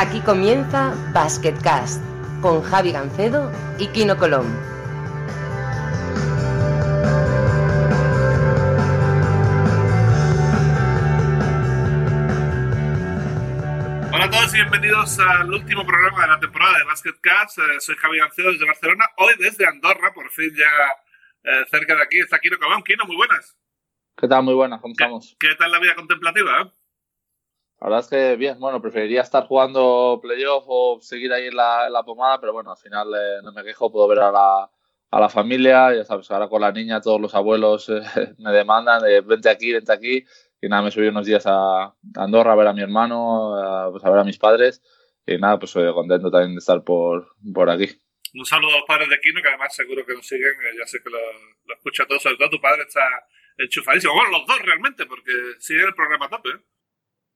Aquí comienza BasketCast con Javi Gancedo y Kino Colón. Hola a todos y bienvenidos al último programa de la temporada de BasketCast. Soy Javi Gancedo desde Barcelona, hoy desde Andorra, por fin ya cerca de aquí. Está Kino Colón. Kino, muy buenas. ¿Qué tal? Muy buenas, ¿cómo estamos? ¿Qué tal la vida contemplativa, eh? La verdad es que bien, bueno, preferiría estar jugando playoff o seguir ahí en la pomada, pero bueno, al final no me quejo, puedo ver a la familia, ya sabes, ahora con la niña todos los abuelos me demandan de vente aquí, y nada, me subí unos días a Andorra a ver a mi hermano, a ver a mis padres, y nada, pues contento también de estar por aquí. Un saludo a los padres de Kino, que además seguro que nos siguen, ya sé que lo escucha todo, sobre todo tu padre está enchufadísimo, bueno, los dos realmente, porque siguen el programa tope, ¿eh?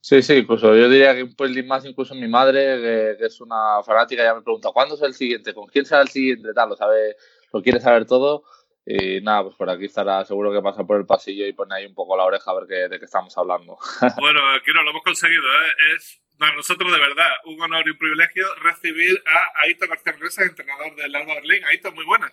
Sí, incluso yo diría que un pelín más, incluso mi madre, que es una fanática, ya me pregunta ¿cuándo será el siguiente? ¿Con quién será el siguiente? Tal, lo quiere saber todo y nada, pues por aquí estará, seguro que pasa por el pasillo y pone ahí un poco la oreja a ver de qué estamos hablando. Bueno, Kino, lo hemos conseguido, ¿eh? Es para nosotros de verdad un honor y un privilegio recibir a Aíto García Reza, entrenador del Alba Berlín. Aíto, muy buenas.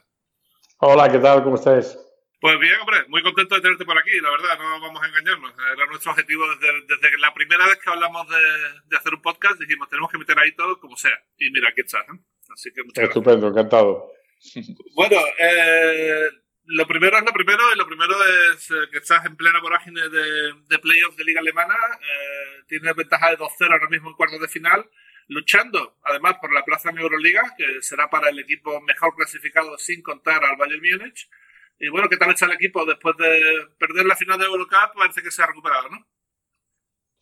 Hola, ¿qué tal? ¿Cómo estáis? Pues bien, hombre, muy contento de tenerte por aquí, la verdad, no vamos a engañarnos. Era nuestro objetivo desde la primera vez que hablamos de hacer un podcast, dijimos, tenemos que meter ahí todo como sea. Y mira, aquí estás, ¿eh? Así que muchas Estupendo, gracias. Encantado. Bueno, lo primero es que estás en plena vorágine de playoffs de Liga Alemana, tienes ventaja de 2-0 ahora mismo en cuartos de final, luchando, además, por la plaza en Euroliga, que será para el equipo mejor clasificado sin contar al Bayern Múnich. Y bueno, ¿qué tal está el equipo? Después de perder la final de Eurocup, parece que se ha recuperado, ¿no?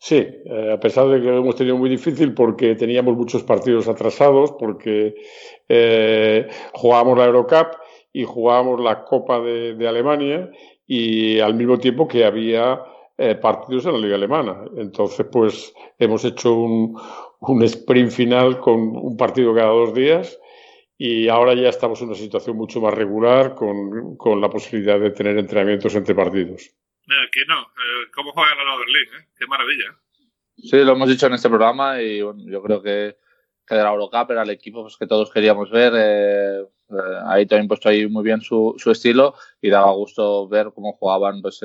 Sí, a pesar de que lo hemos tenido muy difícil porque teníamos muchos partidos atrasados, porque jugábamos la Eurocup y jugábamos la Copa de Alemania y al mismo tiempo que había partidos en la Liga Alemana. Entonces, pues, hemos hecho un sprint final con un partido cada 2 días. Y ahora ya estamos en una situación mucho más regular con la posibilidad de tener entrenamientos entre partidos. Aquí no. ¿Cómo juega el Alba Berlín? Qué maravilla. Sí, lo hemos dicho en este programa y bueno, yo creo que de la Eurocup era el equipo pues, que todos queríamos ver. Ahí también puesto ahí muy bien su estilo y daba gusto ver cómo jugaban pues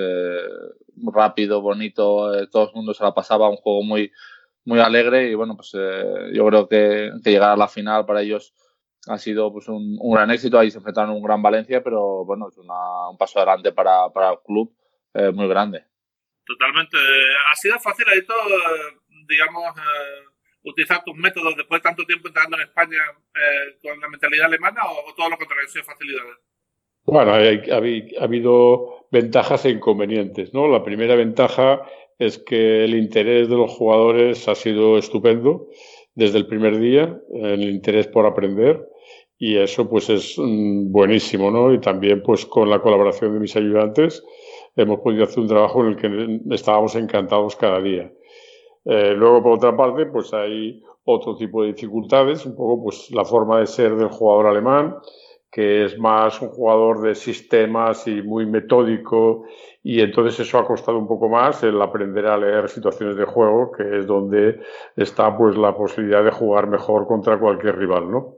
rápido, bonito. Todo el mundo se la pasaba, un juego muy, muy alegre y bueno, pues yo creo que llegar a la final para ellos ha sido pues un gran éxito. Ahí se enfrentaron a un gran Valencia, pero bueno, es un paso adelante para el club muy grande. Totalmente. ¿Ha sido fácil, Aíto, digamos, utilizar tus métodos después de tanto tiempo entrando en España con la mentalidad alemana o todo lo contrario, ha sido facilidades? Bueno, ha habido ventajas e inconvenientes, ¿no? La primera ventaja es que el interés de los jugadores ha sido estupendo desde el primer día, el interés por aprender. Y eso pues es buenísimo, ¿no? Y también pues con la colaboración de mis ayudantes hemos podido hacer un trabajo en el que estábamos encantados cada día. Luego, por otra parte, pues hay otro tipo de dificultades, un poco pues la forma de ser del jugador alemán, que es más un jugador de sistemas y muy metódico, y entonces eso ha costado un poco más el aprender a leer situaciones de juego, que es donde está pues la posibilidad de jugar mejor contra cualquier rival, ¿no?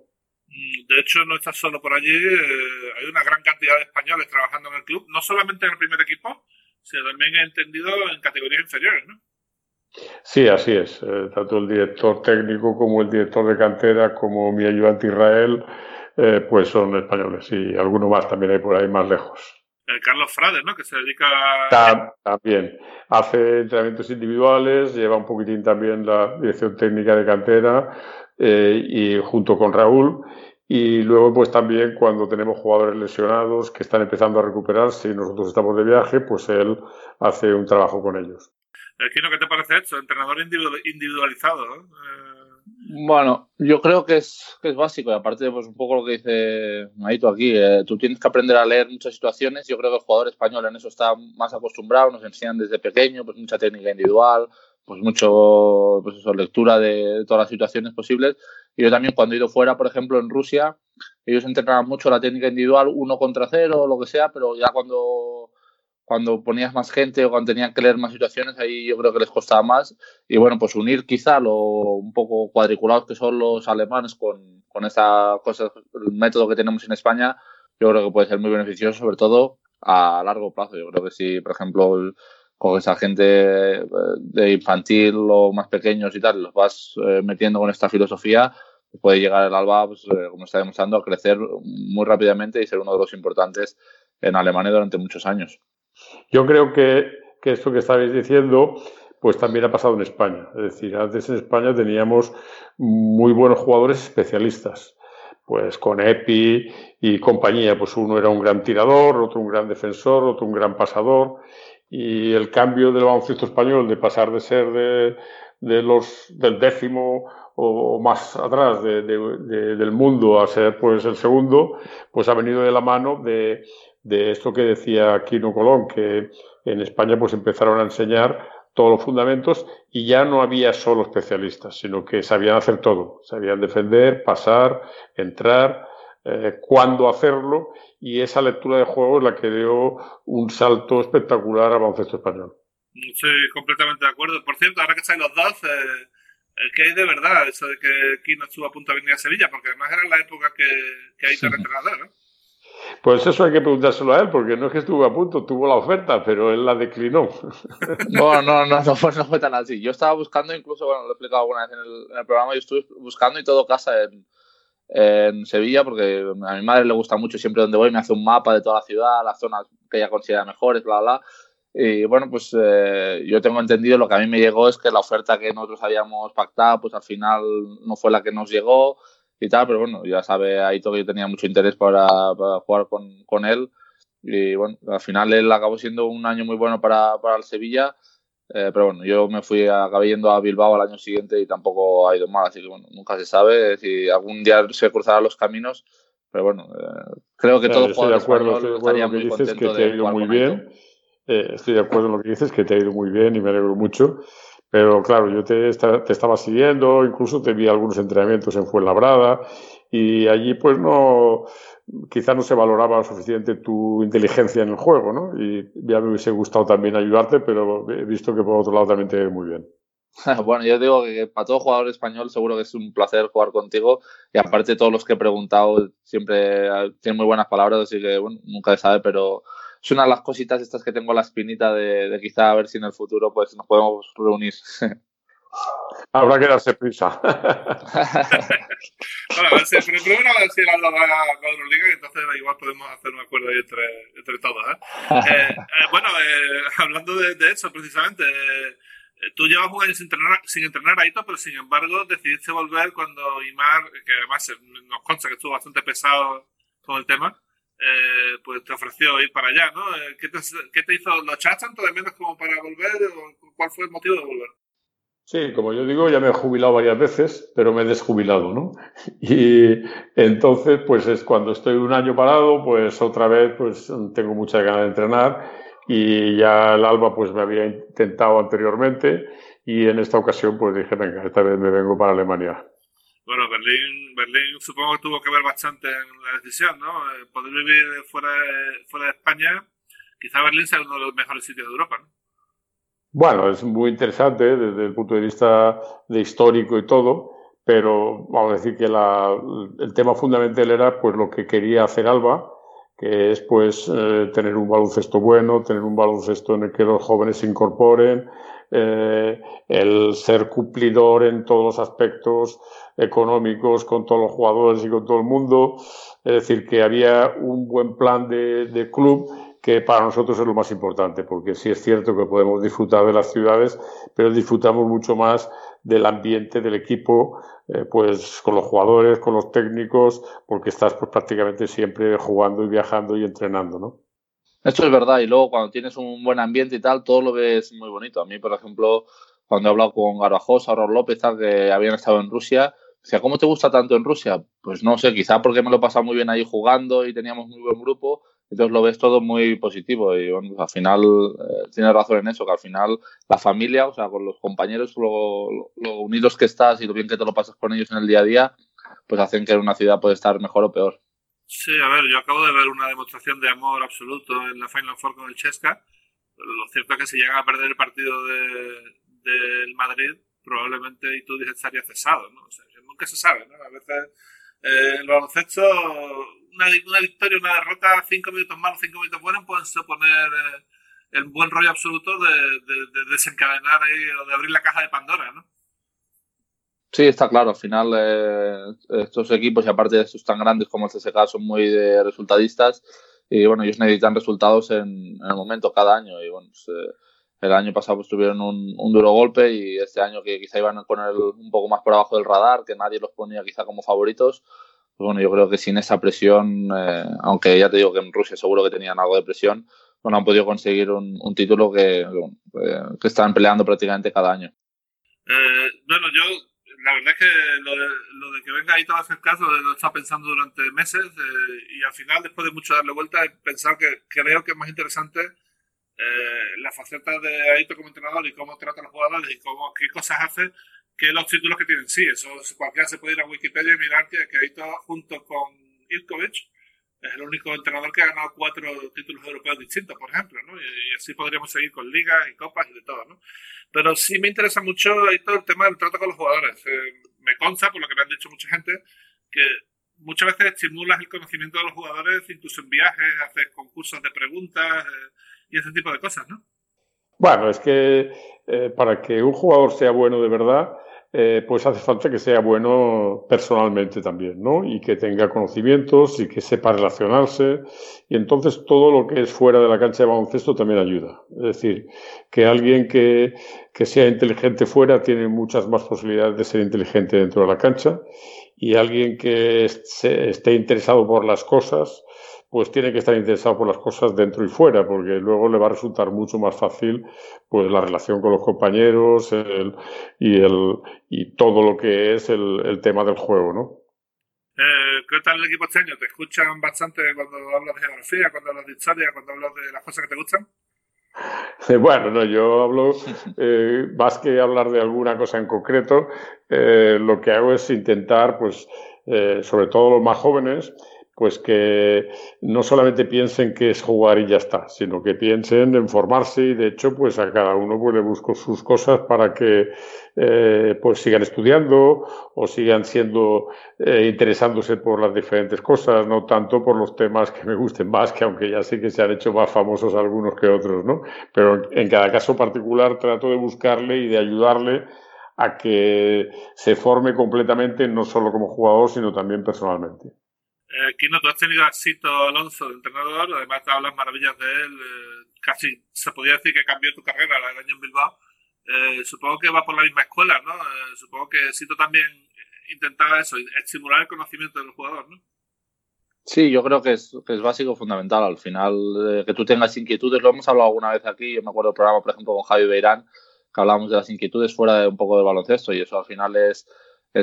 De hecho, no estás solo por allí. Hay una gran cantidad de españoles trabajando en el club, no solamente en el primer equipo, sino también, he entendido, en categorías inferiores, ¿no? Sí, así es. Tanto el director técnico como el director de cantera, como mi ayudante Israel, pues son españoles. Y alguno más también hay por ahí más lejos. Carlos Frades, ¿no? Que se dedica también. Hace entrenamientos individuales, lleva un poquitín también la dirección técnica de cantera, y junto con Raúl, y luego pues también cuando tenemos jugadores lesionados que están empezando a recuperarse y nosotros estamos de viaje, pues él hace un trabajo con ellos. Kino, ¿qué te parece esto? Entrenador individualizado, ¿no? Bueno, yo creo que es básico, y aparte pues un poco lo que dice Aíto aquí, tú tienes que aprender a leer muchas situaciones. Yo creo que el jugador español en eso está más acostumbrado, nos enseñan desde pequeño pues mucha técnica individual, pues mucho, pues eso, lectura de todas las situaciones posibles. Y yo también cuando he ido fuera, por ejemplo, en Rusia, ellos entrenaban mucho la técnica individual 1-0 o lo que sea, pero ya cuando cuando ponías más gente o cuando tenían que leer más situaciones, ahí yo creo que les costaba más. Y bueno, pues unir quizá lo un poco cuadriculados que son los alemanes con esta cosa, el método que tenemos en España, yo creo que puede ser muy beneficioso, sobre todo a largo plazo. Yo creo que si, por ejemplo, coges a gente de infantil o más pequeños y tal, los vas metiendo con esta filosofía, puede llegar el Alba, pues, como está demostrando, a crecer muy rápidamente y ser uno de los importantes en Alemania durante muchos años. Yo creo que esto que estabais diciendo pues también ha pasado en España. Es decir, antes en España teníamos muy buenos jugadores especialistas, pues con Epi y compañía. Pues uno era un gran tirador, otro un gran defensor, otro un gran pasador. Y el cambio del baloncesto español de pasar de ser del décimo o más atrás del mundo a ser pues el segundo, pues ha venido de la mano de esto que decía Kino Colón, que en España pues empezaron a enseñar todos los fundamentos y ya no había solo especialistas, sino que sabían hacer todo, sabían defender, pasar, entrar, cuándo hacerlo, y esa lectura de juego es la que dio un salto espectacular al baloncesto español. Estoy completamente de acuerdo. Por cierto, ahora que estáis los dos, ¿qué hay de verdad eso de que Kino estuvo a punto de venir a Sevilla? Porque además era la época que Aíto era entrenador, ¿no? Pues eso hay que preguntárselo a él, porque no es que estuvo a punto, tuvo la oferta, pero él la declinó. No fue tan así. Yo estaba buscando, incluso, bueno, lo he explicado alguna vez en el programa, yo estuve buscando y todo casa en Sevilla, porque a mi madre le gusta mucho, siempre donde voy me hace un mapa de toda la ciudad, las zonas que ella considera mejores, bla, bla. Y bueno, pues yo tengo entendido, lo que a mí me llegó es que la oferta que nosotros habíamos pactado, pues al final no fue la que nos llegó y tal, pero bueno, ya sabe Aíto que yo tenía mucho interés para jugar con él, y bueno, al final él acabó siendo un año muy bueno para el Sevilla, pero bueno, yo me fui, acabé yendo a Bilbao al año siguiente y tampoco ha ido mal, así que bueno, nunca se sabe si algún día se cruzarán los caminos, pero bueno, creo que todo jugador español estaría muy contento de jugar con Aíto. Estoy de acuerdo en lo que dices, que te ha ido muy bien y me alegro mucho, pero claro, yo te estaba siguiendo, incluso te vi algunos entrenamientos en Fuenlabrada y allí pues no, quizás no se valoraba suficiente tu inteligencia en el juego, ¿no? Y ya me hubiese gustado también ayudarte, pero he visto que por otro lado también te ha ido muy bien. Bueno, yo digo que para todo jugador español seguro que es un placer jugar contigo, y aparte todos los que he preguntado siempre tienen muy buenas palabras, así que bueno, nunca se sabe, pero es una de las cositas estas que tengo la espinita de quizá a ver si en el futuro pues nos podemos reunir. Habrá que darse prisa. Bueno, a ver si el primero va a decir algo de la Euroliga, y entonces igual podemos hacer un acuerdo ahí entre todos, ¿eh? Bueno, hablando de eso precisamente, tú llevas un año sin entrenar a Aíto, pero sin embargo decidiste volver cuando Imar, que además nos consta que estuvo bastante pesado con el tema, pues te ofreció ir para allá, ¿no? ¿Qué te hizo? ¿Lo echas tanto de menos como para volver? ¿O cuál fue el motivo de volver? Sí, como yo digo, ya me he jubilado varias veces, pero me he desjubilado, ¿no? Y entonces, pues es cuando estoy un año parado, pues otra vez pues tengo muchas ganas de entrenar, y ya el Alba pues me había intentado anteriormente, y en esta ocasión pues dije, venga, esta vez me vengo para Alemania. Bueno, Berlín supongo que tuvo que ver bastante en la decisión, ¿no? Poder vivir fuera de España, quizá Berlín sea uno de los mejores sitios de Europa, ¿no? Bueno, es muy interesante desde el punto de vista de histórico y todo, pero vamos a decir que el tema fundamental era pues lo que quería hacer Alba, que es pues tener un baloncesto bueno, tener un baloncesto en el que los jóvenes se incorporen, el ser cumplidor en todos los aspectos económicos con todos los jugadores y con todo el mundo, es decir, que había un buen plan de club, que para nosotros es lo más importante, porque sí es cierto que podemos disfrutar de las ciudades, pero disfrutamos mucho más del ambiente del equipo, pues con los jugadores, con los técnicos, porque estás pues prácticamente siempre jugando y viajando y entrenando, ¿no? Esto es verdad, y luego cuando tienes un buen ambiente y tal, todo lo ves muy bonito. A mí, por ejemplo, cuando he hablado con Garbajosa, Ror López, tal, que habían estado en Rusia, decía, ¿cómo te gusta tanto en Rusia? Pues no sé, quizá porque me lo he pasado muy bien ahí jugando y teníamos muy buen grupo, entonces lo ves todo muy positivo. Y bueno, pues al final tienes razón en eso, que al final la familia, o sea, con los compañeros, lo unidos que estás y lo bien que te lo pasas con ellos en el día a día, pues hacen que una ciudad pueda estar mejor o peor. Sí, a ver, yo acabo de ver una demostración de amor absoluto en la Final Four con el CSKA. Lo cierto es que si llegan a perder el partido del Madrid, probablemente Aíto estaría cesado, ¿no? O sea, nunca se sabe, ¿no? A veces en los baloncesto, una victoria, una derrota, 5 minutos malos, 5 minutos buenos, pueden suponer el buen rollo absoluto de desencadenar o de abrir la caja de Pandora, ¿no? Sí, está claro. Al final, estos equipos, y aparte de estos tan grandes como el CSKA, son muy resultadistas. Y bueno, ellos necesitan resultados en el momento, cada año. Y bueno, pues, el año pasado pues, tuvieron un duro golpe, y este año que quizá iban con él un poco más por abajo del radar, que nadie los ponía quizá como favoritos. Pues bueno, yo creo que sin esa presión, aunque ya te digo que en Rusia seguro que tenían algo de presión, bueno, han podido conseguir un título que están peleando prácticamente cada año. Bueno, yo... La verdad es que lo de que venga Aíto a hacer caso lo he estado pensando durante meses y al final, después de mucho darle vuelta, he pensado que creo que es más interesante la faceta de Aíto como entrenador y cómo trata a los jugadores y qué cosas hace que los títulos que tienen. Sí, eso cualquiera se puede ir a Wikipedia y mirar que Aíto, junto con Ivkovic, es el único entrenador que ha ganado 4 títulos europeos distintos, por ejemplo, ¿no? Y así podríamos seguir con ligas y copas y de todo, ¿no? Pero sí me interesa mucho ahí todo el tema del trato con los jugadores. Me consta, por lo que me han dicho mucha gente, que muchas veces estimulas el conocimiento de los jugadores, incluso en viajes, haces concursos de preguntas y ese tipo de cosas, ¿no? Bueno, es que para que un jugador sea bueno de verdad, pues hace falta que sea bueno personalmente también, ¿no? Y que tenga conocimientos y que sepa relacionarse. Y entonces todo lo que es fuera de la cancha de baloncesto también ayuda. Es decir, que alguien que sea inteligente fuera tiene muchas más posibilidades de ser inteligente dentro de la cancha. Y alguien que esté interesado por las cosas, pues tiene que estar interesado por las cosas dentro y fuera, porque luego le va a resultar mucho más fácil pues la relación con los compañeros y todo lo que es el tema del juego, ¿no? ¿Qué tal el equipo este año? ¿Te escuchan bastante cuando hablas de geografía, cuando hablas de historia, cuando hablas de las cosas que te gustan? Bueno, no, yo hablo más que hablar de alguna cosa en concreto, lo que hago es intentar, pues, sobre todo los más jóvenes, pues que no solamente piensen que es jugar y ya está, sino que piensen en formarse, y de hecho pues a cada uno pues le busco sus cosas para que pues sigan estudiando o sigan siendo interesándose por las diferentes cosas, no tanto por los temas que me gusten más, que aunque ya sí que se han hecho más famosos algunos que otros, ¿no? Pero en cada caso particular trato de buscarle y de ayudarle a que se forme completamente, no solo como jugador, sino también personalmente. Kino, tú has tenido a Sito Alonso de entrenador, además te hablas maravillas de él, casi se podría decir que cambió tu carrera el año en Bilbao. Supongo que va por la misma escuela, ¿no? Supongo que Sito también intentaba eso, estimular el conocimiento del jugador, ¿no? Sí, yo creo que es básico, fundamental. Al final, que tú tengas inquietudes, lo hemos hablado alguna vez aquí, yo me acuerdo del programa, por ejemplo, con Javi Beirán, que hablábamos de las inquietudes fuera de un poco del baloncesto, y eso al final es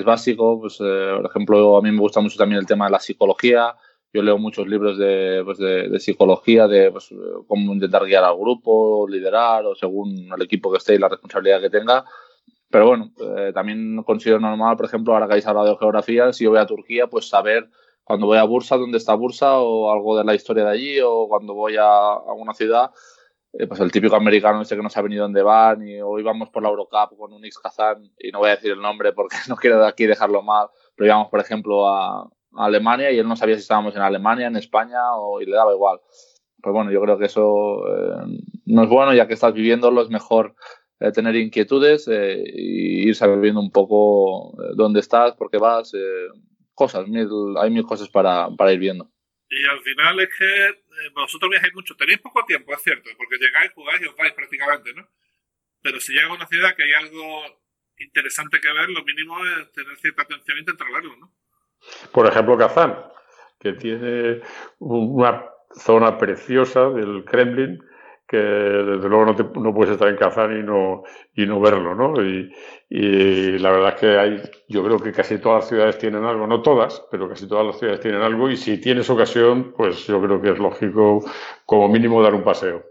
básico. Pues, por ejemplo, a mí me gusta mucho también el tema de la psicología. Yo leo muchos libros de psicología, de pues, cómo intentar guiar al grupo, liderar, o según el equipo que esté y la responsabilidad que tenga. Pero bueno, también considero normal, por ejemplo, ahora que habéis hablado de geografía, si yo voy a Turquía, pues saber cuando voy a Bursa, dónde está Bursa, o algo de la historia de allí, o cuando voy a una ciudad... pues el típico americano ese que no sabe ni dónde va, ni hoy vamos por la Eurocup con un Kazán, y no voy a decir el nombre porque no quiero de aquí dejarlo mal, pero íbamos, por ejemplo, a Alemania, y él no sabía si estábamos en Alemania, en España, y le daba igual. Pues bueno, yo creo que eso no es bueno, ya que estás viviéndolo, es mejor tener inquietudes e ir sabiendo un poco dónde estás, por qué vas, cosas, hay mil cosas para ir viendo. Y al final es que vosotros viajáis mucho, tenéis poco tiempo, es cierto, porque llegáis, jugáis y os vais prácticamente, ¿no? Pero si llega a una ciudad que hay algo interesante que ver, lo mínimo es tener cierta atención e intentar verlo, ¿no? Por ejemplo, Kazán, que tiene una zona preciosa del Kremlin, que desde luego no puedes estar en Kazán y no verlo, ¿no? Y la verdad es que yo creo que casi todas las ciudades tienen algo, no todas, pero casi todas las ciudades tienen algo, y si tienes ocasión, pues yo creo que es lógico como mínimo dar un paseo.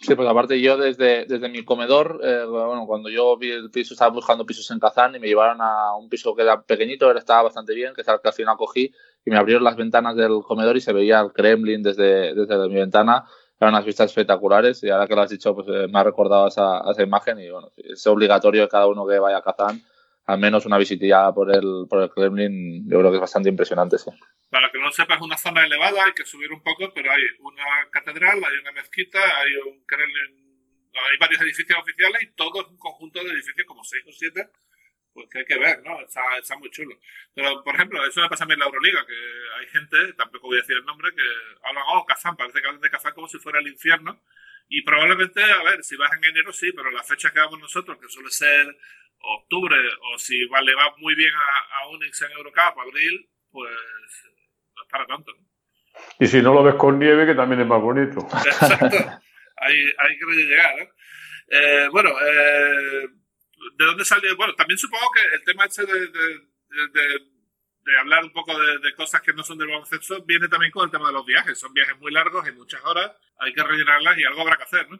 Sí, pues aparte yo desde mi comedor, bueno, cuando yo vi el piso, estaba buscando pisos en Kazán y me llevaron a un piso que era pequeñito, estaba bastante bien, que al final cogí y me abrieron las ventanas del comedor y se veía el Kremlin desde mi ventana. Eran unas vistas espectaculares y ahora que lo has dicho, pues me ha recordado esa imagen y bueno, es obligatorio que cada uno que vaya a Kazán, al menos una visitilla por el Kremlin, yo creo que es bastante impresionante, sí. Para lo que no sepa, es una zona elevada, hay que subir un poco, pero hay una catedral, hay una mezquita, hay un Kremlin, hay varios edificios oficiales y todo es un conjunto de edificios como 6 o 7, pues que hay que ver, ¿no? Está muy chulo. Pero, por ejemplo, eso me pasa a mí en la Euroliga, que hay gente, tampoco voy a decir el nombre, que hablan, Kazán, parece que hablan de Kazán como si fuera el infierno. Y probablemente, a ver, si vas en enero sí, pero las fechas que damos nosotros, que suele ser octubre, o si vale, va muy bien a Unix en Eurocup, abril, pues no es para tanto, ¿no? Y si no lo ves con nieve, que también es más bonito. Exacto, hay que llegar, ¿no? ¿De dónde salió? Bueno, también supongo que el tema este de hablar un poco de cosas que no son del baloncesto viene también con el tema de los viajes. Son viajes muy largos y muchas horas, hay que rellenarlas y algo habrá que hacer, ¿no?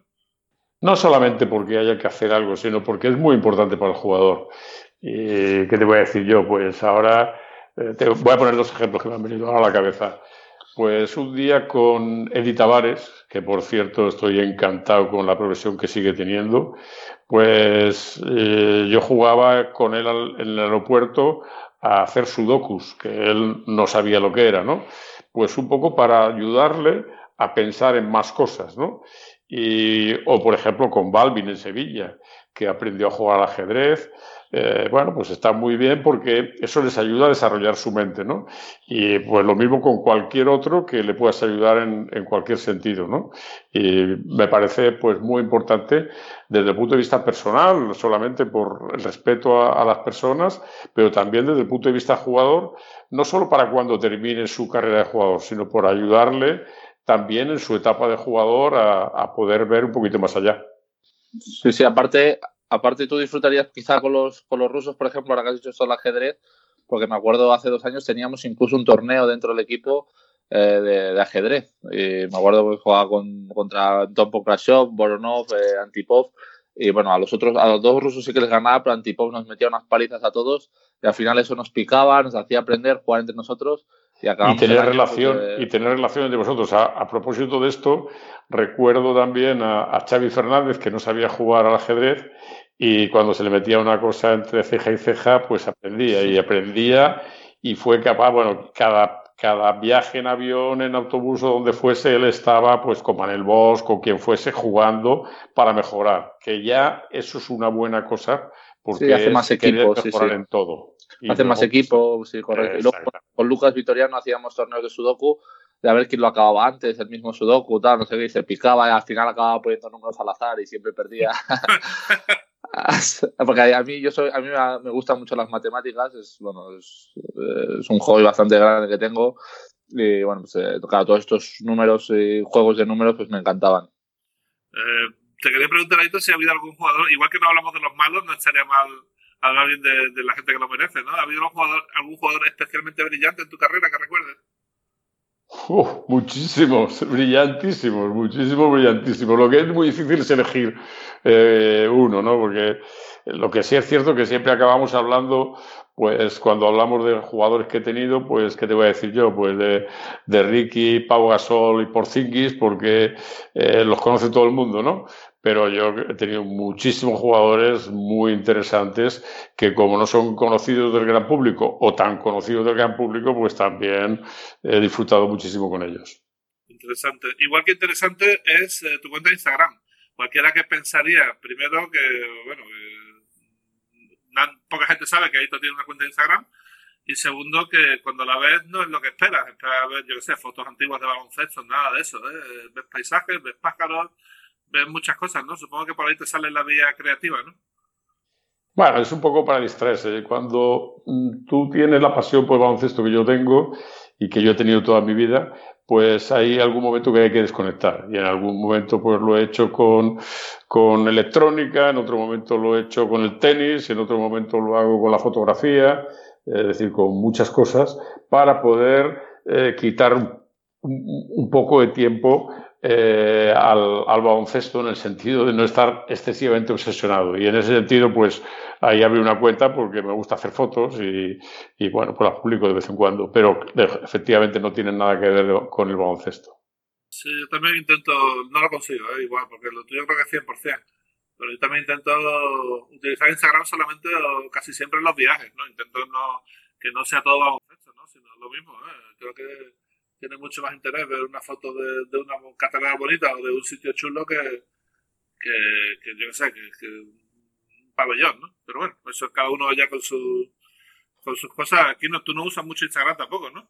No solamente porque haya que hacer algo, sino porque es muy importante para el jugador. ¿Qué te voy a decir yo? Pues ahora te voy a poner 2 ejemplos que me han venido ahora a la cabeza. Pues un día con Edi Tavares, que por cierto estoy encantado con la progresión que sigue teniendo, pues yo jugaba con él en el aeropuerto a hacer sudokus, que él no sabía lo que era, ¿no? Pues un poco para ayudarle a pensar en más cosas, ¿no? O por ejemplo con Balvin en Sevilla, que aprendió a jugar al ajedrez. Bueno, pues está muy bien porque eso les ayuda a desarrollar su mente, ¿no? Y pues lo mismo con cualquier otro que le puedas ayudar en cualquier sentido, ¿no? Y me parece pues muy importante desde el punto de vista personal, no solamente por el respeto a las personas, pero también desde el punto de vista jugador, no solo para cuando termine su carrera de jugador, sino por ayudarle también en su etapa de jugador a poder ver un poquito más allá. Sí, aparte tú disfrutarías quizá con los rusos, por ejemplo, ahora que has dicho esto del ajedrez, porque me acuerdo hace 2 años teníamos incluso un torneo dentro del equipo de ajedrez. Y me acuerdo que jugaba contra Anton Pokrashov, Voronov, Antipov, y bueno, a los 2 rusos sí que les ganaba, pero Antipov nos metía unas palizas a todos y al final eso nos picaba, nos hacía aprender, jugar entre nosotros. Y tener relación entre vosotros. A propósito de esto, recuerdo también a Xavi Fernández, que no sabía jugar al ajedrez, y cuando se le metía una cosa entre ceja y ceja, pues aprendía, y fue capaz, bueno, cada viaje en avión, en autobús o donde fuese, él estaba pues con Manel Bosch, con quien fuese, jugando para mejorar, que ya eso es una buena cosa, porque sí, hace más equipo, mejorar en todo. Hace más equipo, sí, correcto. Y luego con Lucas Vitoriano hacíamos torneos de sudoku, de a ver quién lo acababa antes, el mismo sudoku, tal, no sé qué, y se picaba y al final acababa poniendo números al azar y siempre perdía. Porque a mí me gustan mucho las matemáticas, es un hobby bastante grande que tengo y bueno, pues claro, todos estos números y juegos de números pues me encantaban. Te quería preguntar, Aíto, si ha habido algún jugador, igual que no hablamos de los malos, no estaría mal hablar bien de la gente que lo merece, ¿no? ¿Ha habido algún jugador especialmente brillante en tu carrera que recuerdes? Muchísimos, brillantísimos. Lo que es muy difícil es elegir uno, ¿no? Porque lo que sí es cierto que siempre acabamos hablando, pues cuando hablamos de jugadores que he tenido, pues ¿qué te voy a decir yo? Pues de Ricky, Pau Gasol y Porzingis, porque los conoce todo el mundo, ¿no? Pero yo he tenido muchísimos jugadores muy interesantes que como no son conocidos del gran público o tan conocidos del gran público, pues también he disfrutado muchísimo con ellos. Interesante. Igual que interesante es tu cuenta de Instagram. Cualquiera que pensaría, primero que, bueno, poca gente sabe que Aíto tiene una cuenta de Instagram y segundo que cuando la ves no es lo que esperas. Esperas ver, yo qué sé, fotos antiguas de baloncesto, nada de eso, ¿eh? Ves paisajes, ves pájaros, ves muchas cosas, ¿no? Supongo que por ahí te sale la vía creativa, ¿no? Bueno, es un poco para distraerse. Cuando tú tienes la pasión por el baloncesto que yo tengo y que yo he tenido toda mi vida, pues hay algún momento que hay que desconectar. Y en algún momento pues lo he hecho con electrónica, en otro momento lo he hecho con el tenis, en otro momento lo hago con la fotografía, es decir, con muchas cosas, para poder quitar un poco de tiempo al baloncesto en el sentido de no estar excesivamente obsesionado, y en ese sentido pues ahí abrí una cuenta porque me gusta hacer fotos y bueno, pues las publico de vez en cuando, pero efectivamente no tienen nada que ver con el baloncesto. Sí, yo también intento, no lo consigo, igual, porque lo tuyo creo que es 100%, pero yo también intento utilizar Instagram solamente o casi siempre en los viajes, ¿no? Intento no, que no sea todo baloncesto, ¿no? Sino lo mismo, creo que tiene mucho más interés ver una foto de una catalana bonita o de un sitio chulo que yo no sé, que un pabellón, ¿no? Pero bueno, eso es cada uno ya con sus cosas. Aquí no, tú no usas mucho Instagram tampoco, ¿no?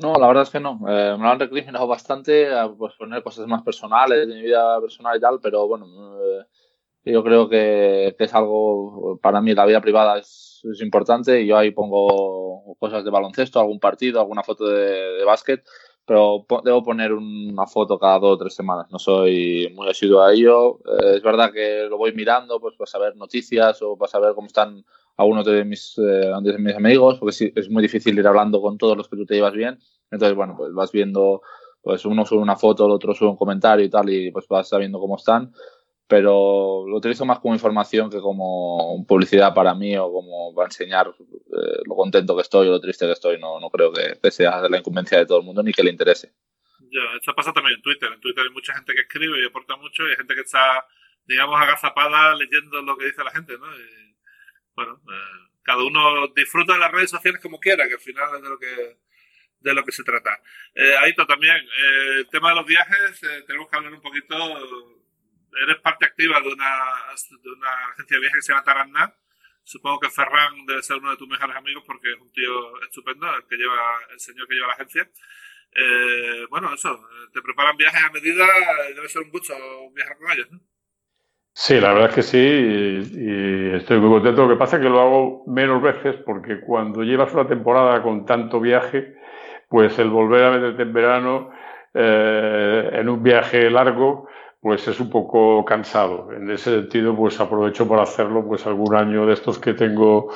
No, la verdad es que no. Me lo han recriminado bastante a pues, poner cosas más personales, de mi vida personal y tal, pero bueno, yo creo que es algo, para mí la vida privada es importante, y yo ahí pongo cosas de baloncesto, algún partido, alguna foto de básquet, pero debo poner una foto cada 2 o 3 semanas, no soy muy asiduo a ello. Es verdad que lo voy mirando pues para saber noticias o para saber cómo están algunos de mis amigos, porque sí, es muy difícil ir hablando con todos los que tú te llevas bien, entonces bueno, pues vas viendo, pues uno sube una foto, el otro sube un comentario y tal, y pues vas sabiendo cómo están. Pero lo utilizo más como información que como publicidad para mí o como para enseñar lo contento que estoy o lo triste que estoy. No creo que sea de la incumbencia de todo el mundo ni que le interese. Ya, esto pasa también en Twitter. En Twitter hay mucha gente que escribe y aporta mucho, y hay gente que está, digamos, agazapada leyendo lo que dice la gente, ¿no? Y, bueno, cada uno disfruta de las redes sociales como quiera, que al final es de lo que se trata. Aíto, también, el tema de los viajes, tenemos que hablar un poquito. Eres parte activa de una agencia de viajes que se llama Taranna. Supongo que Ferran debe ser uno de tus mejores amigos porque es un tío estupendo, el señor que lleva la agencia. Bueno, eso, te preparan viajes a medida, debe ser un gusto viajar con ellos, ¿no? Sí, la verdad es que sí, y estoy muy contento. Lo que pasa es que lo hago menos veces porque cuando llevas una temporada con tanto viaje, pues el volver a meterte en verano en un viaje largo, pues es un poco cansado. En ese sentido, pues aprovecho para hacerlo pues algún año de estos que tengo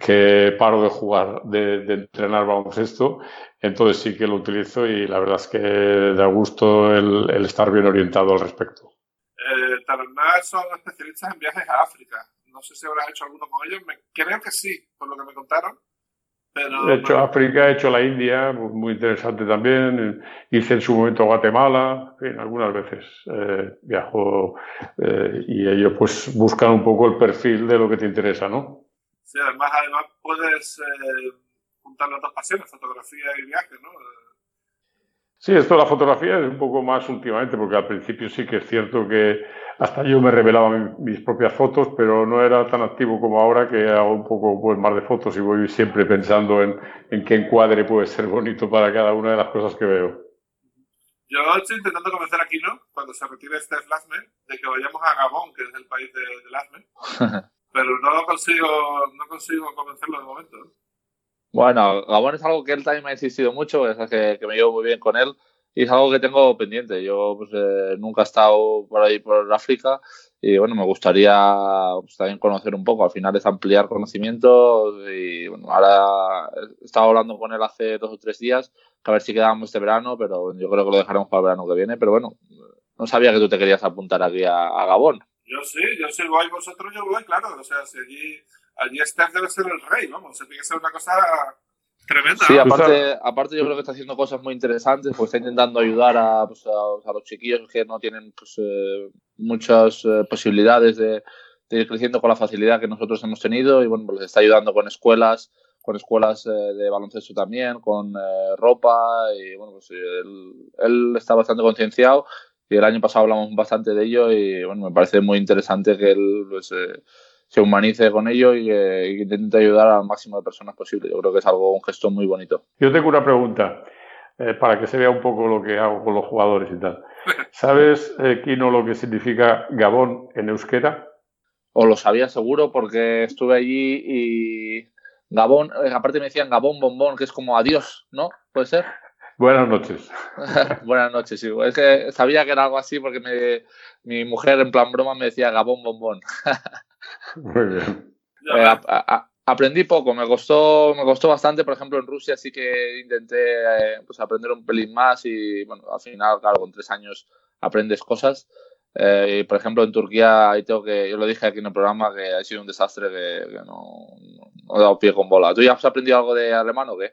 que paro de jugar, de entrenar baloncesto, entonces sí que lo utilizo y la verdad es que da gusto el estar bien orientado al respecto. Tabernar son especialistas en viajes a África. No sé si habrás hecho alguno con ellos, creo que sí, por lo que me contaron. Pero, he hecho África, he hecho la India, muy interesante también. Hice en su momento Guatemala, en fin, algunas veces viajo y ellos pues buscan un poco el perfil de lo que te interesa, ¿no? Sí, además puedes juntar las dos pasiones, fotografía y viaje, ¿no? Sí, esto de la fotografía es un poco más últimamente, porque al principio sí que es cierto que hasta yo me revelaba mis propias fotos, pero no era tan activo como ahora, que hago un poco pues, más de fotos y voy siempre pensando en qué encuadre puede ser bonito para cada una de las cosas que veo. Yo estoy intentando convencer a Kino, cuando se retire este Flasmer, de que vayamos a Gabón, que es el país de Flasmer, pero no consigo convencerlo de momento. Bueno, Gabón es algo que él también me ha insistido mucho, es que me llevo muy bien con él y es algo que tengo pendiente. Yo pues, nunca he estado por ahí, por África, y bueno, me gustaría pues, también conocer un poco. Al final es ampliar conocimientos y bueno, ahora he estado hablando con él hace 2 o 3 días, que a ver si quedábamos este verano, pero yo creo que lo dejaremos para el verano que viene. Pero bueno, no sabía que tú te querías apuntar aquí a Gabón. Yo sí, voy vosotros, yo voy, claro, o sea, si allí Steph debe ser el rey, vamos, se tiene que ser una cosa tremenda. Sí, aparte yo creo que está haciendo cosas muy interesantes, pues está intentando ayudar pues, a los chiquillos que no tienen pues, muchas posibilidades de ir creciendo con la facilidad que nosotros hemos tenido, y bueno, pues les está ayudando con escuelas de baloncesto también, con ropa, y bueno, pues él está bastante concienciado, y el año pasado hablamos bastante de ello, y bueno, me parece muy interesante que él pues, se humanice con ello y que intente ayudar al máximo de personas posible. Yo creo que es un gesto muy bonito. Yo tengo una pregunta, para que se vea un poco lo que hago con los jugadores y tal. ¿Sabes, Kino, lo que significa Gabón en euskera? O lo sabía seguro porque estuve allí y Gabón, aparte me decían Gabón, bombón, que es como adiós, ¿no? ¿Puede ser? Buenas noches. Buenas noches, sí. Es que sabía que era algo así porque mi mujer en plan broma me decía Gabón, bombón. Muy bien. Aprendí poco, me costó bastante. Por ejemplo, en Rusia sí que intenté pues aprender un pelín más y, bueno, al final, claro, con 3 años aprendes cosas. Y, por ejemplo, en Turquía, ahí yo lo dije aquí en el programa, que ha sido un desastre, que no he dado pie con bola. ¿Tú ya has aprendido algo de alemán o qué?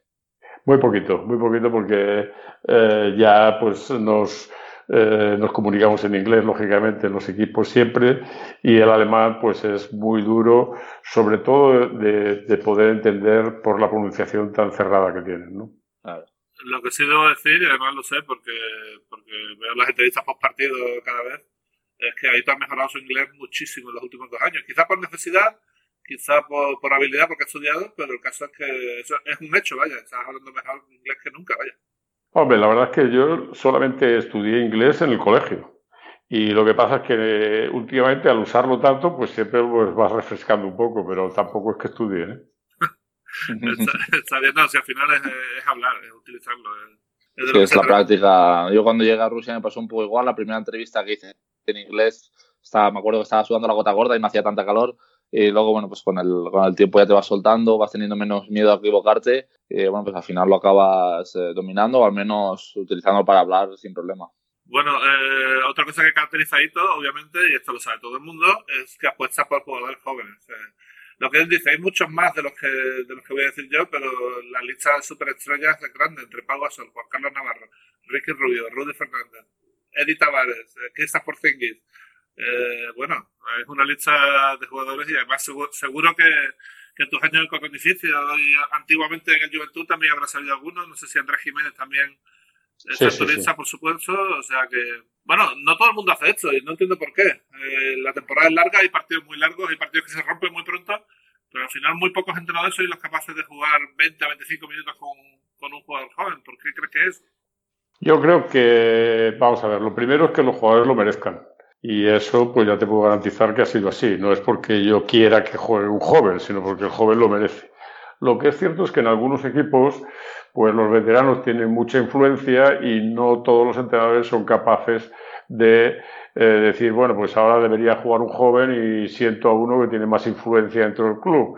Muy poquito, porque ya pues nos comunicamos en inglés, lógicamente, en los equipos siempre, y el alemán pues es muy duro, sobre todo de poder entender por la pronunciación tan cerrada que tienen, ¿no? Claro. Lo que sí debo decir, y además lo sé porque veo las entrevistas post partido cada vez, es que Aíto ha mejorado su inglés muchísimo en los últimos 2 años, quizá por necesidad, quizá por habilidad, porque ha estudiado, pero el caso es que eso es un hecho, vaya, estás hablando mejor inglés que nunca, vaya. Hombre, la verdad es que yo solamente estudié inglés en el colegio y lo que pasa es que últimamente al usarlo tanto pues siempre pues, vas refrescando un poco, pero tampoco es que estudie, ¿eh? Está bien, no, si al final es hablar, es utilizarlo. Es, sí, es la práctica. Yo cuando llegué a Rusia me pasó un poco igual, la primera entrevista que hice en inglés, me acuerdo que estaba sudando la gota gorda y no hacía tanta calor. Y luego, bueno, pues con el tiempo ya te vas soltando, vas teniendo menos miedo a equivocarte y, bueno, pues al final lo acabas dominando o al menos utilizando para hablar sin problema. Bueno, otra cosa que caracteriza a Aíto, obviamente, y esto lo sabe todo el mundo, es que apuesta por jugadores jóvenes. Lo que él dice, hay muchos más de los que voy a decir yo, pero la lista de superestrellas es grande, entre Pau Gasol, Juan Carlos Navarro, Ricky Rubio, Rudy Fernández, Edi Tavares, Kristaps Porzingis. Bueno, es una lista de jugadores y además seguro que en tus años en Cotonificio y antiguamente en el Juventud también habrá salido alguno, no sé si Andrés Jiménez también está en tu lista, por supuesto, o sea que, bueno, no todo el mundo hace esto y no entiendo por qué, la temporada es larga, hay partidos muy largos, hay partidos que se rompen muy pronto, pero al final muy pocos entrenadores sois los capaces de jugar 20 a 25 minutos con un jugador joven, ¿por qué crees que es? Yo creo que, vamos a ver, lo primero es que los jugadores lo merezcan. Y eso, pues ya te puedo garantizar que ha sido así. No es porque yo quiera que juegue un joven, sino porque el joven lo merece. Lo que es cierto es que en algunos equipos, pues los veteranos tienen mucha influencia y no todos los entrenadores son capaces de decir, bueno, pues ahora debería jugar un joven y siento a uno que tiene más influencia dentro del club.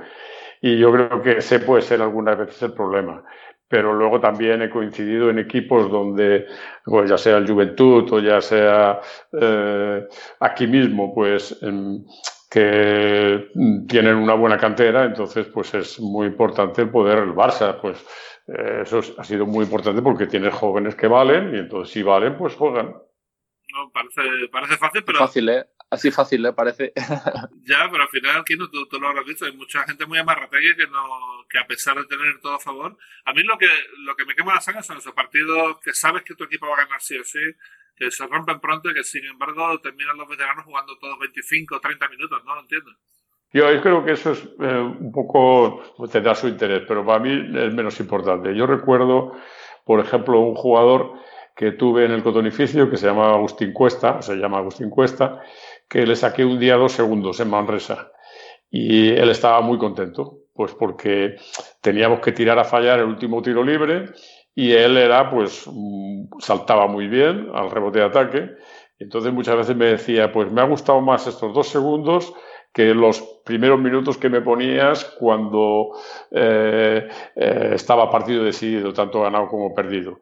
Y yo creo que ese puede ser algunas veces el problema. Pero luego también he coincidido en equipos donde, pues ya sea el Juventud o ya sea aquí mismo, pues que tienen una buena cantera, entonces pues es muy importante el Barça, pues eso ha sido muy importante porque tienes jóvenes que valen y entonces si valen, pues juegan. No, parece fácil, pero... Fácil, ¿eh? Así fácil, parece. Ya, pero al final, Kino, tú lo habrás visto, hay mucha gente muy amarrategui que a pesar de tener todo a favor, a mí lo que me quema la sangre son esos partidos que sabes que tu equipo va a ganar sí o sí, que se rompen pronto y que sin embargo terminan los veteranos jugando todos 25 o 30 minutos, no lo entiendo. Yo creo que eso es un poco, tendrá su interés, pero para mí es menos importante. Yo recuerdo, por ejemplo, un jugador que tuve en el Cotonificio, que se llama Agustín Cuesta, que le saqué un día 2 segundos en Manresa. Y él estaba muy contento, pues porque teníamos que tirar a fallar el último tiro libre y él saltaba muy bien al rebote de ataque. Entonces muchas veces me decía, pues me ha gustado más estos 2 segundos que los primeros minutos que me ponías cuando estaba partido decidido, tanto ganado como perdido.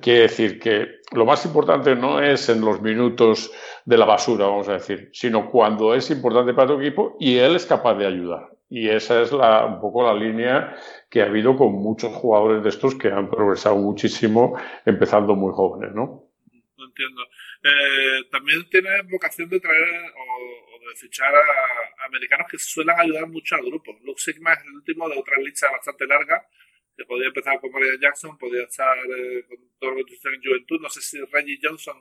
Quiere decir que lo más importante no es en los minutos de la basura, vamos a decir, sino cuando es importante para tu equipo y él es capaz de ayudar. Y esa es un poco la línea que ha habido con muchos jugadores de estos que han progresado muchísimo empezando muy jóvenes, ¿no? No entiendo. También tienes vocación de traer o de fichar a americanos que suelen ayudar mucho al grupo. Luke Sigma es el último de otra lista bastante larga. Que podía empezar con Maria Jackson, podía estar con todo lo que tú en Juventud. No sé si Reggie Johnson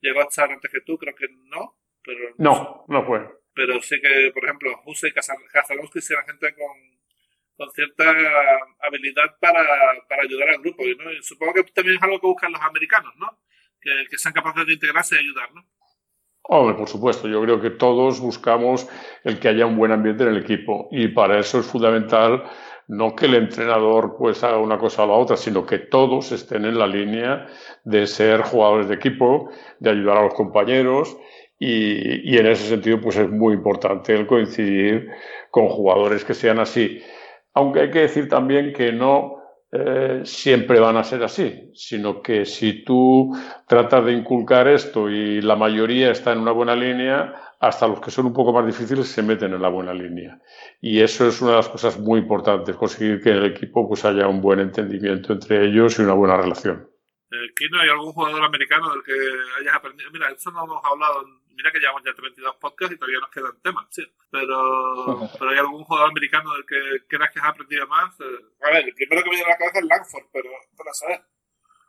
llegó a estar antes que tú, creo que no. Pero no fue. Pero sí que, por ejemplo, Huse y Kazanowski eran gente con cierta habilidad para ayudar al grupo. ¿No? Y supongo que también es algo que buscan los americanos, ¿no? Que sean capaces de integrarse y ayudar, ¿no? Hombre, por supuesto, yo creo que todos buscamos el que haya un buen ambiente en el equipo y para eso es fundamental no que el entrenador pues haga una cosa o la otra, sino que todos estén en la línea de ser jugadores de equipo, de ayudar a los compañeros Y en ese sentido, pues es muy importante el coincidir con jugadores que sean así. Aunque hay que decir también que no siempre van a ser así, sino que si tú tratas de inculcar esto y la mayoría está en una buena línea, hasta los que son un poco más difíciles se meten en la buena línea. Y eso es una de las cosas muy importantes, conseguir que en el equipo pues haya un buen entendimiento entre ellos y una buena relación. Kino, ¿hay algún jugador americano del que hayas aprendido? Mira, eso no hemos hablado, mira que llevamos ya 32 podcasts y todavía nos quedan temas, sí. Pero ¿hay algún jugador americano del que creas que has aprendido más? A ver, el primero que me viene a la cabeza es Langford, pero para saber.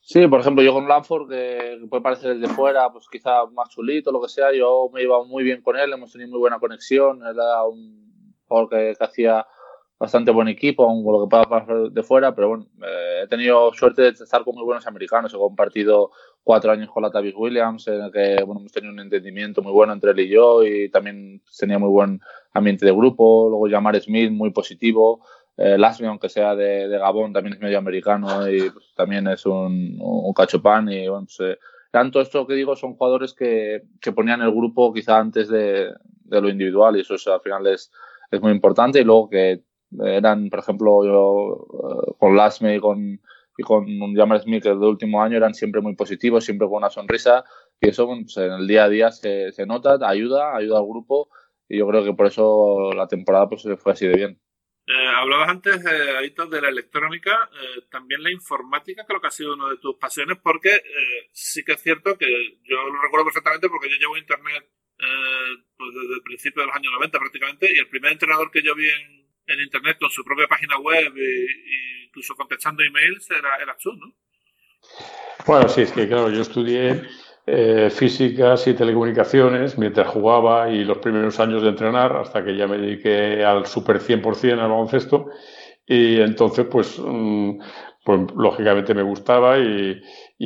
Sí, por ejemplo, yo con Langford, que puede parecer el de fuera, pues quizá más chulito, lo que sea, yo me he llevado muy bien con él, hemos tenido muy buena conexión, era un jugador que hacía bastante buen equipo, aún con lo que pueda pasar de fuera, pero bueno, he tenido suerte de estar con muy buenos americanos. He compartido 4 años con la Tavis Williams, en el que bueno, hemos tenido un entendimiento muy bueno entre él y yo, y también tenía muy buen ambiente de grupo. Luego Jamar Smith, muy positivo. Lasmi, aunque sea de Gabón, también es medio americano y pues, también es un cachopán. Y bueno, pues, tanto esto que digo son jugadores que ponían el grupo quizá antes de lo individual, y eso al final es muy importante. Y luego que eran, por ejemplo, yo con Lasme y con Jamar Smith, que el último año eran siempre muy positivos, siempre con una sonrisa, y eso pues, en el día a día se nota, ayuda al grupo, y yo creo que por eso la temporada pues fue así de bien. Hablabas antes, Aíto, de la electrónica, también la informática creo que ha sido una de tus pasiones, porque sí que es cierto que yo lo recuerdo perfectamente porque yo llevo internet pues desde el principio de los años 90 prácticamente, y el primer entrenador que yo vi en internet con su propia página web e incluso contestando emails era tú, ¿no? Bueno, sí, es que claro, yo estudié físicas y telecomunicaciones mientras jugaba y los primeros años de entrenar, hasta que ya me dediqué al super 100% al baloncesto, y entonces pues lógicamente me gustaba y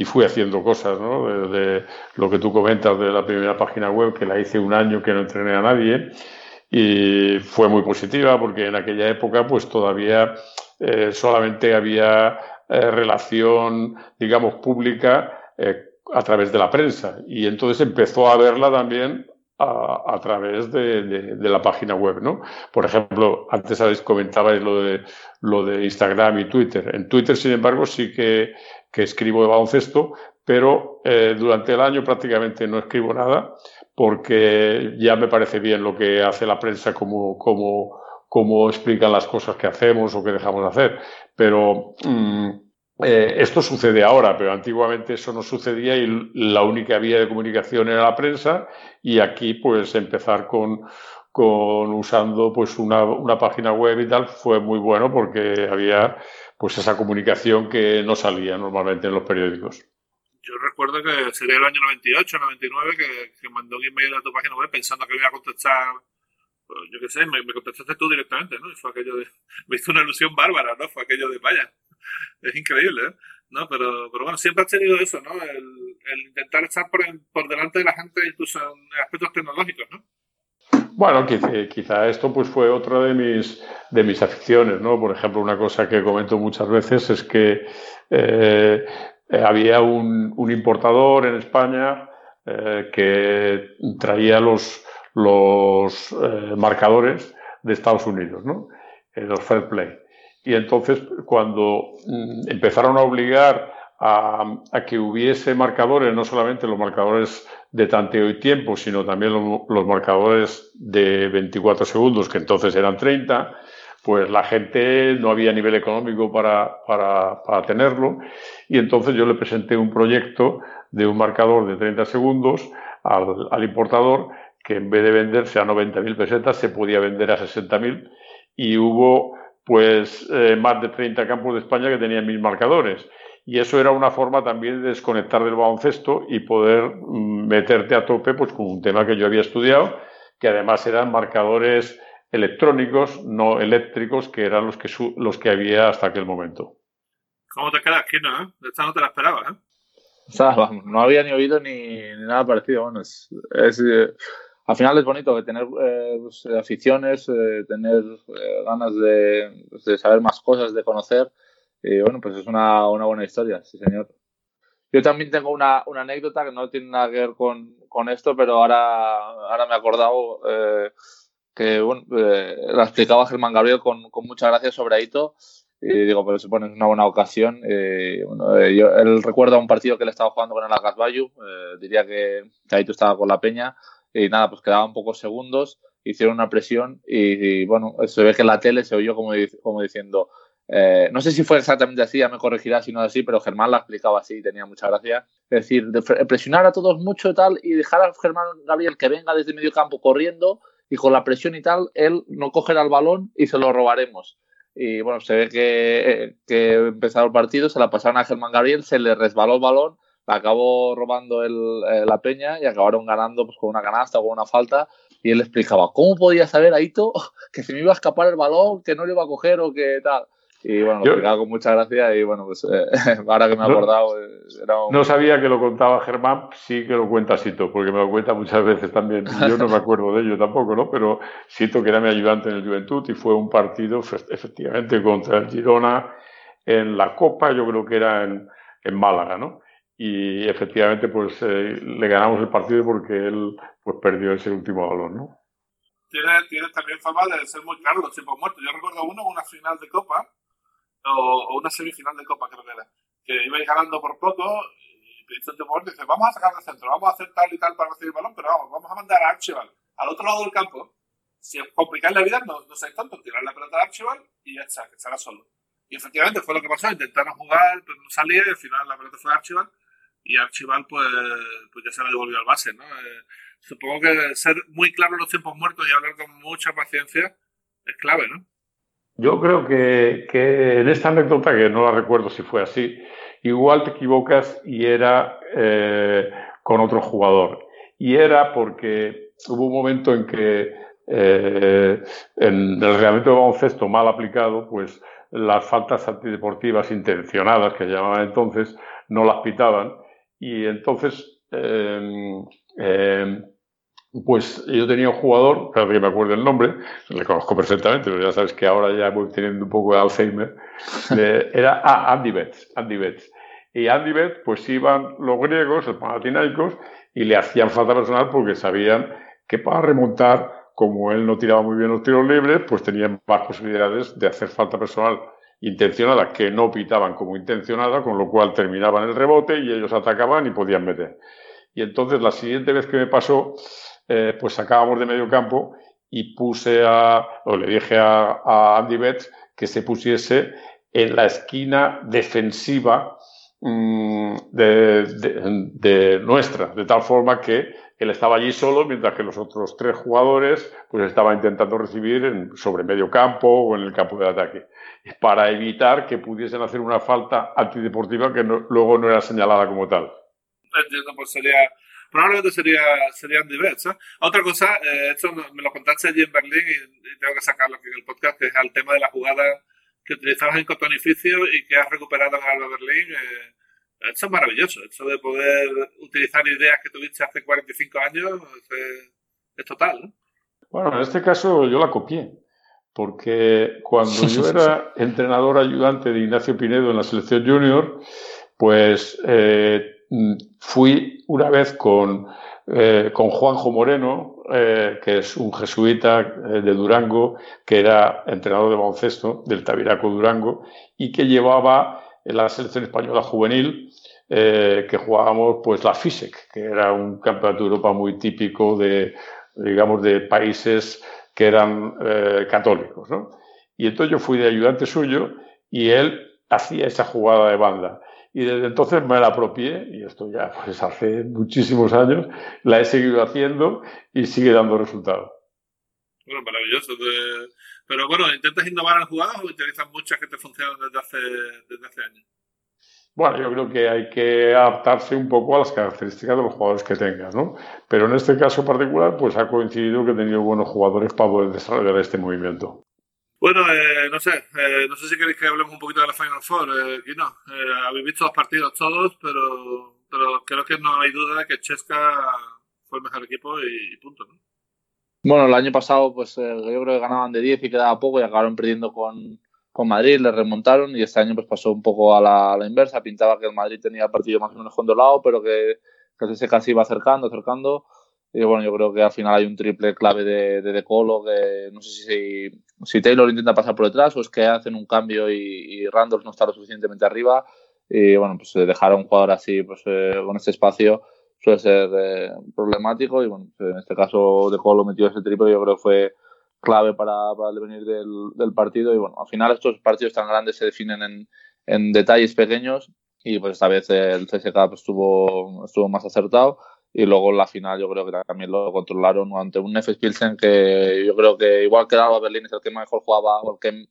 fui haciendo cosas, ¿no? Desde lo que tú comentas de la primera página web, que la hice un año que no entrené a nadie, y fue muy positiva porque en aquella época pues todavía solamente había relación, digamos, pública a través de la prensa, y entonces empezó a verla también a través de la página web, ¿no? Por ejemplo, antes comentabais lo de Instagram y Twitter. En Twitter, sin embargo, sí que escribo de baloncesto, pero durante el año prácticamente no escribo nada, porque ya me parece bien lo que hace la prensa, cómo explican las cosas que hacemos o que dejamos de hacer. Pero esto sucede ahora, pero antiguamente eso no sucedía y la única vía de comunicación era la prensa, y aquí pues empezar con usando pues una página web y tal fue muy bueno, porque había pues esa comunicación que no salía normalmente en los periódicos. Yo recuerdo que sería el año 98, 99, que mandó un email a tu página web pensando que me iba a contestar, pues, yo qué sé, me contestaste tú directamente, ¿no? Y fue aquello de, me hizo una ilusión bárbara, ¿no? Fue aquello de, vaya, es increíble, ¿eh? No, pero bueno, siempre has tenido eso, ¿no? El intentar estar por delante de la gente, incluso en aspectos tecnológicos, ¿no? Bueno, quizá esto pues fue otra de mis aficiones, ¿no? Por ejemplo, una cosa que comento muchas veces es que había un importador en España que traía los marcadores de Estados Unidos, ¿no? Los Fair Play. Y entonces, cuando empezaron a obligar a que hubiese marcadores, no solamente los marcadores de tanteo y tiempo, sino también los marcadores de 24 segundos, que entonces eran 30, pues la gente no había nivel económico para tenerlo, y entonces yo le presenté un proyecto de un marcador de 30 segundos al importador, que en vez de venderse a 90.000 pesetas se podía vender a 60.000, y hubo pues más de 30 campos de España que tenían 1.000 marcadores, y eso era una forma también de desconectar del baloncesto y poder meterte a tope pues con un tema que yo había estudiado, que además eran marcadores electrónicos, no eléctricos, que eran los que había hasta aquel momento. ¿Cómo te quedas, Kino? Esta no te la esperabas, ¿eh? O sea, vamos, no había ni oído ni nada parecido. Bueno, al final es bonito que tener pues, aficiones, tener ganas de saber más cosas, de conocer. Y bueno, pues es una buena historia, sí señor. Yo también tengo una anécdota que no tiene nada que ver con esto, pero ahora me he acordado que la explicaba Germán Gabriel con muchas gracias sobre Aíto. Y digo, pero se pone en una buena ocasión. Él recuerda un partido que él estaba jugando con el Agasbayu. Diría que Aíto estaba con la Peña. Y nada, pues quedaban pocos segundos. Hicieron una presión y bueno, se ve que en la tele se oyó como diciendo... no sé si fue exactamente así, ya me corregirá si no es así, pero Germán la explicaba así y tenía mucha gracia. Es decir, presionar a todos mucho y tal, y dejar a Germán Gabriel que venga desde medio campo corriendo y con la presión y tal, él no cogerá el balón y se lo robaremos. Y bueno, se ve que empezado el partido, se la pasaron a Germán Gabriel, se le resbaló el balón, la acabó robando la Peña y acabaron ganando pues, con una canasta o con una falta. Y él explicaba, ¿cómo podía saber Aíto que se me iba a escapar el balón, que no lo iba a coger o que tal? Y bueno, lo explicaba con mucha gracia y bueno, pues ahora que me he acordado... No sabía que lo contaba Germán, sí que lo cuenta Sito, porque me lo cuenta muchas veces también. Yo no me acuerdo de ello tampoco, ¿no? Pero Sito, que era mi ayudante en el Juventud, y fue un partido efectivamente contra el Girona en la Copa, yo creo que era en Málaga, ¿no? Y efectivamente pues le ganamos el partido porque él pues perdió ese último balón, ¿no? Tiene también fama de ser muy claro los tiempos muertos. Yo recuerdo una final de Copa, o una semifinal de Copa, creo que era, que ibais ganando por poco y pediste un tiempo muerto y dices, vamos a sacar el centro, vamos a hacer tal y tal para recibir el balón, pero vamos a mandar a Archibald al otro lado del campo. Si os complicáis la vida, no seáis tontos, tirar la pelota a Archibald y ya está, que estará solo. Y efectivamente fue lo que pasó, intentaron jugar, pero no salía y al final la pelota fue a Archibald y Archibald pues ya se la devolvió al base, ¿no? Supongo que ser muy claro en los tiempos muertos y hablar con mucha paciencia es clave, ¿no? Yo creo que en esta anécdota, que no la recuerdo si fue así, igual te equivocas y era con otro jugador. Y era porque hubo un momento en que en el reglamento de baloncesto mal aplicado, pues las faltas antideportivas intencionadas, que llamaban entonces, no las pitaban. Y entonces, pues yo tenía un jugador, claro que me acuerdo el nombre, le conozco perfectamente, pero ya sabes que ahora ya voy teniendo un poco de Alzheimer. Era Andy Betts. Y Andy Betts, pues iban los griegos, los panathinaikos, y le hacían falta personal porque sabían que para remontar, como él no tiraba muy bien los tiros libres, pues tenían más posibilidades de hacer falta personal intencionada, que no pitaban como intencionada, con lo cual terminaban el rebote y ellos atacaban y podían meter. Y entonces la siguiente vez que me pasó, pues sacábamos de medio campo y le dije a Andy Betts que se pusiese en la esquina defensiva de nuestra, de tal forma que él estaba allí solo, mientras que los otros tres jugadores pues estaban intentando recibir sobre medio campo o en el campo de ataque, para evitar que pudiesen hacer una falta antideportiva que luego no era señalada como tal. Entiendo, pues probablemente serían diversos. Otra cosa, esto me lo contaste allí en Berlín y tengo que sacarlo aquí en el podcast, que es el tema de la jugada que utilizabas en Cotonificio y que has recuperado en Alba Berlín. Esto es maravilloso, esto de poder utilizar ideas que tuviste hace 45 años es total, ¿no? Bueno, en este caso yo la copié, porque cuando yo era entrenador ayudante de Ignacio Pinedo en la selección junior, pues... fui una vez con Juanjo Moreno, que es un jesuita de Durango, que era entrenador de baloncesto del Tabiraco Durango y que llevaba la selección española juvenil, que jugábamos pues la FISEC, que era un campeonato de Europa muy típico de países que eran católicos, ¿no? Y entonces yo fui de ayudante suyo y él hacía esa jugada de banda. Y desde entonces me la apropié, y esto ya pues hace muchísimos años, la he seguido haciendo y sigue dando resultados. Bueno, maravilloso. Pero bueno, ¿intentas innovar en jugadas o utilizas muchas que te funcionan desde hace años? Bueno, yo creo que hay que adaptarse un poco a las características de los jugadores que tengas, ¿no? Pero en este caso particular, pues ha coincidido que he tenido buenos jugadores para poder desarrollar este movimiento. Bueno, no sé si queréis que hablemos un poquito de la Final Four, Kino. Habéis visto los partidos todos, pero creo que no hay duda de que CSKA fue el mejor equipo y punto, ¿no? Bueno, el año pasado pues yo creo que ganaban de 10 y quedaba poco y acabaron perdiendo con con Madrid, le remontaron y este año pues pasó un poco a la inversa. Pintaba que el Madrid tenía el partido más o menos controlado, pero que se casi iba acercando. Y bueno, yo creo que al final hay un triple clave de Colo, que no sé si Taylor intenta pasar por detrás o es que hacen un cambio y Randolph no está lo suficientemente arriba. Y bueno, pues dejar a un jugador así pues con este espacio suele ser problemático. Y bueno, en este caso de Colo metió ese triple, yo creo que fue clave para el devenir del partido. Y bueno, al final estos partidos tan grandes se definen en detalles pequeños y pues esta vez el CSKA pues, estuvo más acertado. Y luego en la final yo creo que también lo controlaron ante un Efes Pilsen que yo creo que igual que Alba Berlín es el que mejor jugaba o el que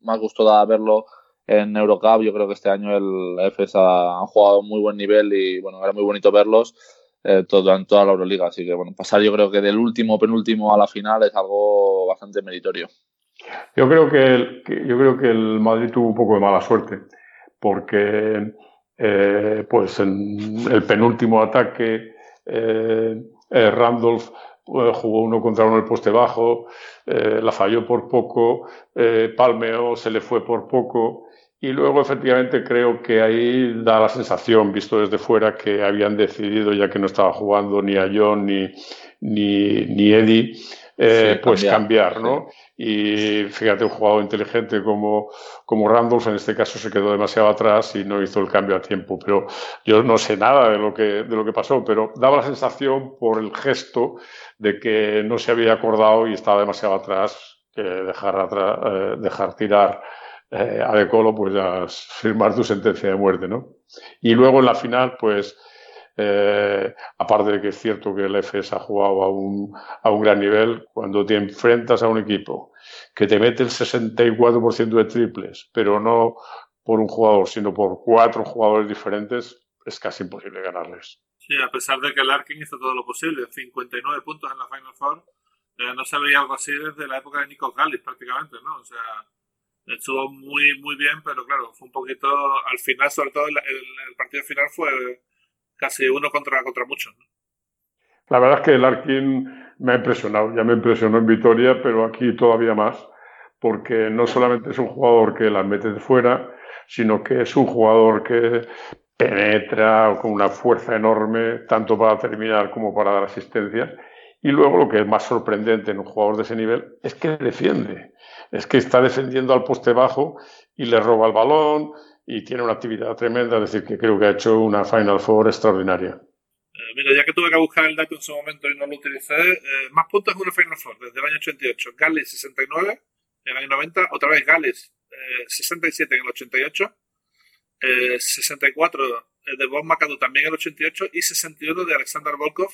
más gustó daba verlo en Eurocup. Yo creo que este año el Efes ha jugado a muy buen nivel y bueno, era muy bonito verlos en toda la Euroliga. Así que bueno, pasar yo creo que del último penúltimo a la final es algo bastante meritorio. Yo creo que el Madrid tuvo un poco de mala suerte porque pues en el penúltimo ataque Randolph jugó uno contra uno en el poste bajo, la falló por poco, palmeó, se le fue por poco y luego efectivamente creo que ahí da la sensación, visto desde fuera, que habían decidido, ya que no estaba jugando ni a John ni Eddie, sí, pues cambiar, ¿no? Sí. Y fíjate, un jugador inteligente como Randolph, en este caso se quedó demasiado atrás y no hizo el cambio a tiempo. Pero yo no sé nada de lo que pasó, pero daba la sensación por el gesto de que no se había acordado y estaba demasiado atrás, que dejar tirar a De Colo, pues ya firmar tu sentencia de muerte, ¿no? Y luego en la final, pues aparte de que es cierto que el Efes ha jugado a un gran nivel, cuando te enfrentas a un equipo que te mete el 64% de triples, pero no por un jugador, sino por 4 jugadores diferentes, es casi imposible ganarles. Sí, a pesar de que Larkin hizo todo lo posible, 59 puntos en la Final Four, no se veía algo así desde la época de Nico Gallis prácticamente, ¿no? O sea, estuvo muy, muy bien, pero claro, fue un poquito, al final, sobre todo el partido final fue casi uno contra muchos, ¿no? La verdad es que el Larkin me ha impresionado, ya me impresionó en Vitoria, pero aquí todavía más, porque no solamente es un jugador que las mete de fuera, sino que es un jugador que penetra con una fuerza enorme, tanto para terminar como para dar asistencias. Y luego lo que es más sorprendente en un jugador de ese nivel es que defiende, es que está defendiendo al poste bajo y le roba el balón, y tiene una actividad tremenda, es decir, que creo que ha hecho una Final Four extraordinaria. Mira, ya que tuve que buscar el dato en su momento y no lo utilicé, más puntos en una Final Four desde el año 88. Gales 69 en el año 90, otra vez Gales 67 en el 88, 64 de Bob McAdoo también en el 88 y 61 de Alexander Volkov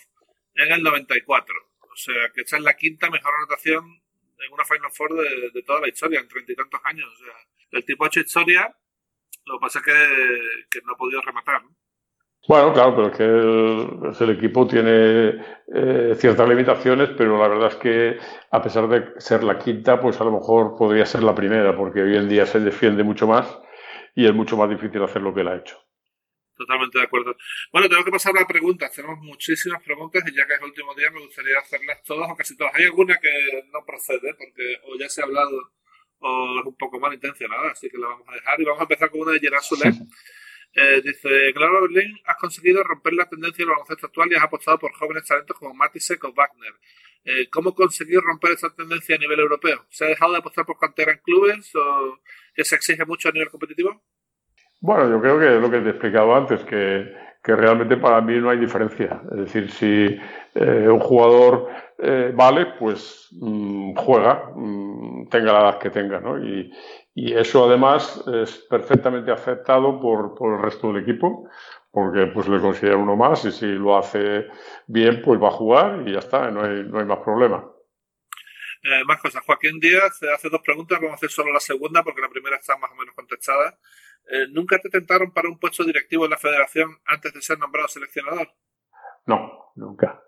en el 94. O sea, que esta es la quinta mejor anotación en una Final Four de toda la historia, en 30 y tantos años. O sea, el tipo ha hecho historia. Lo que pasa es que no ha podido rematar, ¿no? Bueno, claro, pero es que el equipo tiene ciertas limitaciones, pero la verdad es que a pesar de ser la quinta, pues a lo mejor podría ser la primera, porque hoy en día se defiende mucho más y es mucho más difícil hacer lo que él ha hecho. Totalmente de acuerdo. Bueno, tengo que pasar a las preguntas. Tenemos muchísimas preguntas y ya que es el último día me gustaría hacerlas todas o casi todas. Hay alguna que no procede, porque o ya se ha hablado o es un poco mal intencionada, así que la vamos a dejar. Y vamos a empezar con una de Gerard Soler. Dice, claro, Berlín, has conseguido romper la tendencia del baloncesto actual y has apostado por jóvenes talentos como Matisek o Wagner. ¿Cómo conseguir romper esa tendencia a nivel europeo? ¿Se ha dejado de apostar por cantera en clubes o que se exige mucho a nivel competitivo? Bueno, yo creo que lo que te he explicado antes, que realmente para mí no hay diferencia. Es decir, si un jugador vale, pues juega, tenga la edad que tenga, ¿no? Y eso además es perfectamente aceptado por el resto del equipo, porque pues le consideran uno más y si lo hace bien, pues va a jugar y ya está, no hay más problema. Más cosas. Joaquín Díaz hace 2 preguntas, vamos a hacer solo la segunda porque la primera está más o menos contestada. ¿Nunca te tentaron para un puesto directivo en la federación antes de ser nombrado seleccionador? No, nunca.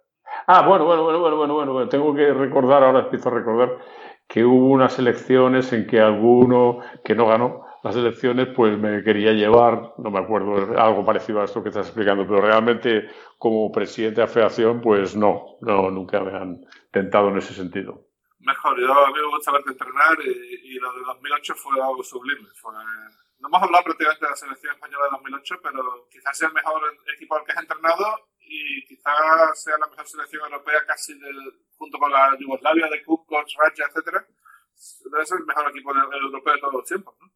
Ah, bueno, tengo que recordar, ahora empiezo a recordar que hubo unas elecciones en que alguno que no ganó las elecciones pues me quería llevar, no me acuerdo, algo parecido a esto que estás explicando, pero realmente como presidente de la federación pues no, nunca me han tentado en ese sentido. mejor. Yo, a mí me gusta verte entrenar y lo de 2008 fue algo sublime. No hemos hablado prácticamente de la selección española de 2008, pero quizás sea el mejor equipo al que has entrenado y quizás sea la mejor selección europea casi junto con la Yugoslavia de Kupkoc, Raja, etcétera. Debe ser el mejor equipo europeo de todos los tiempos, ¿no?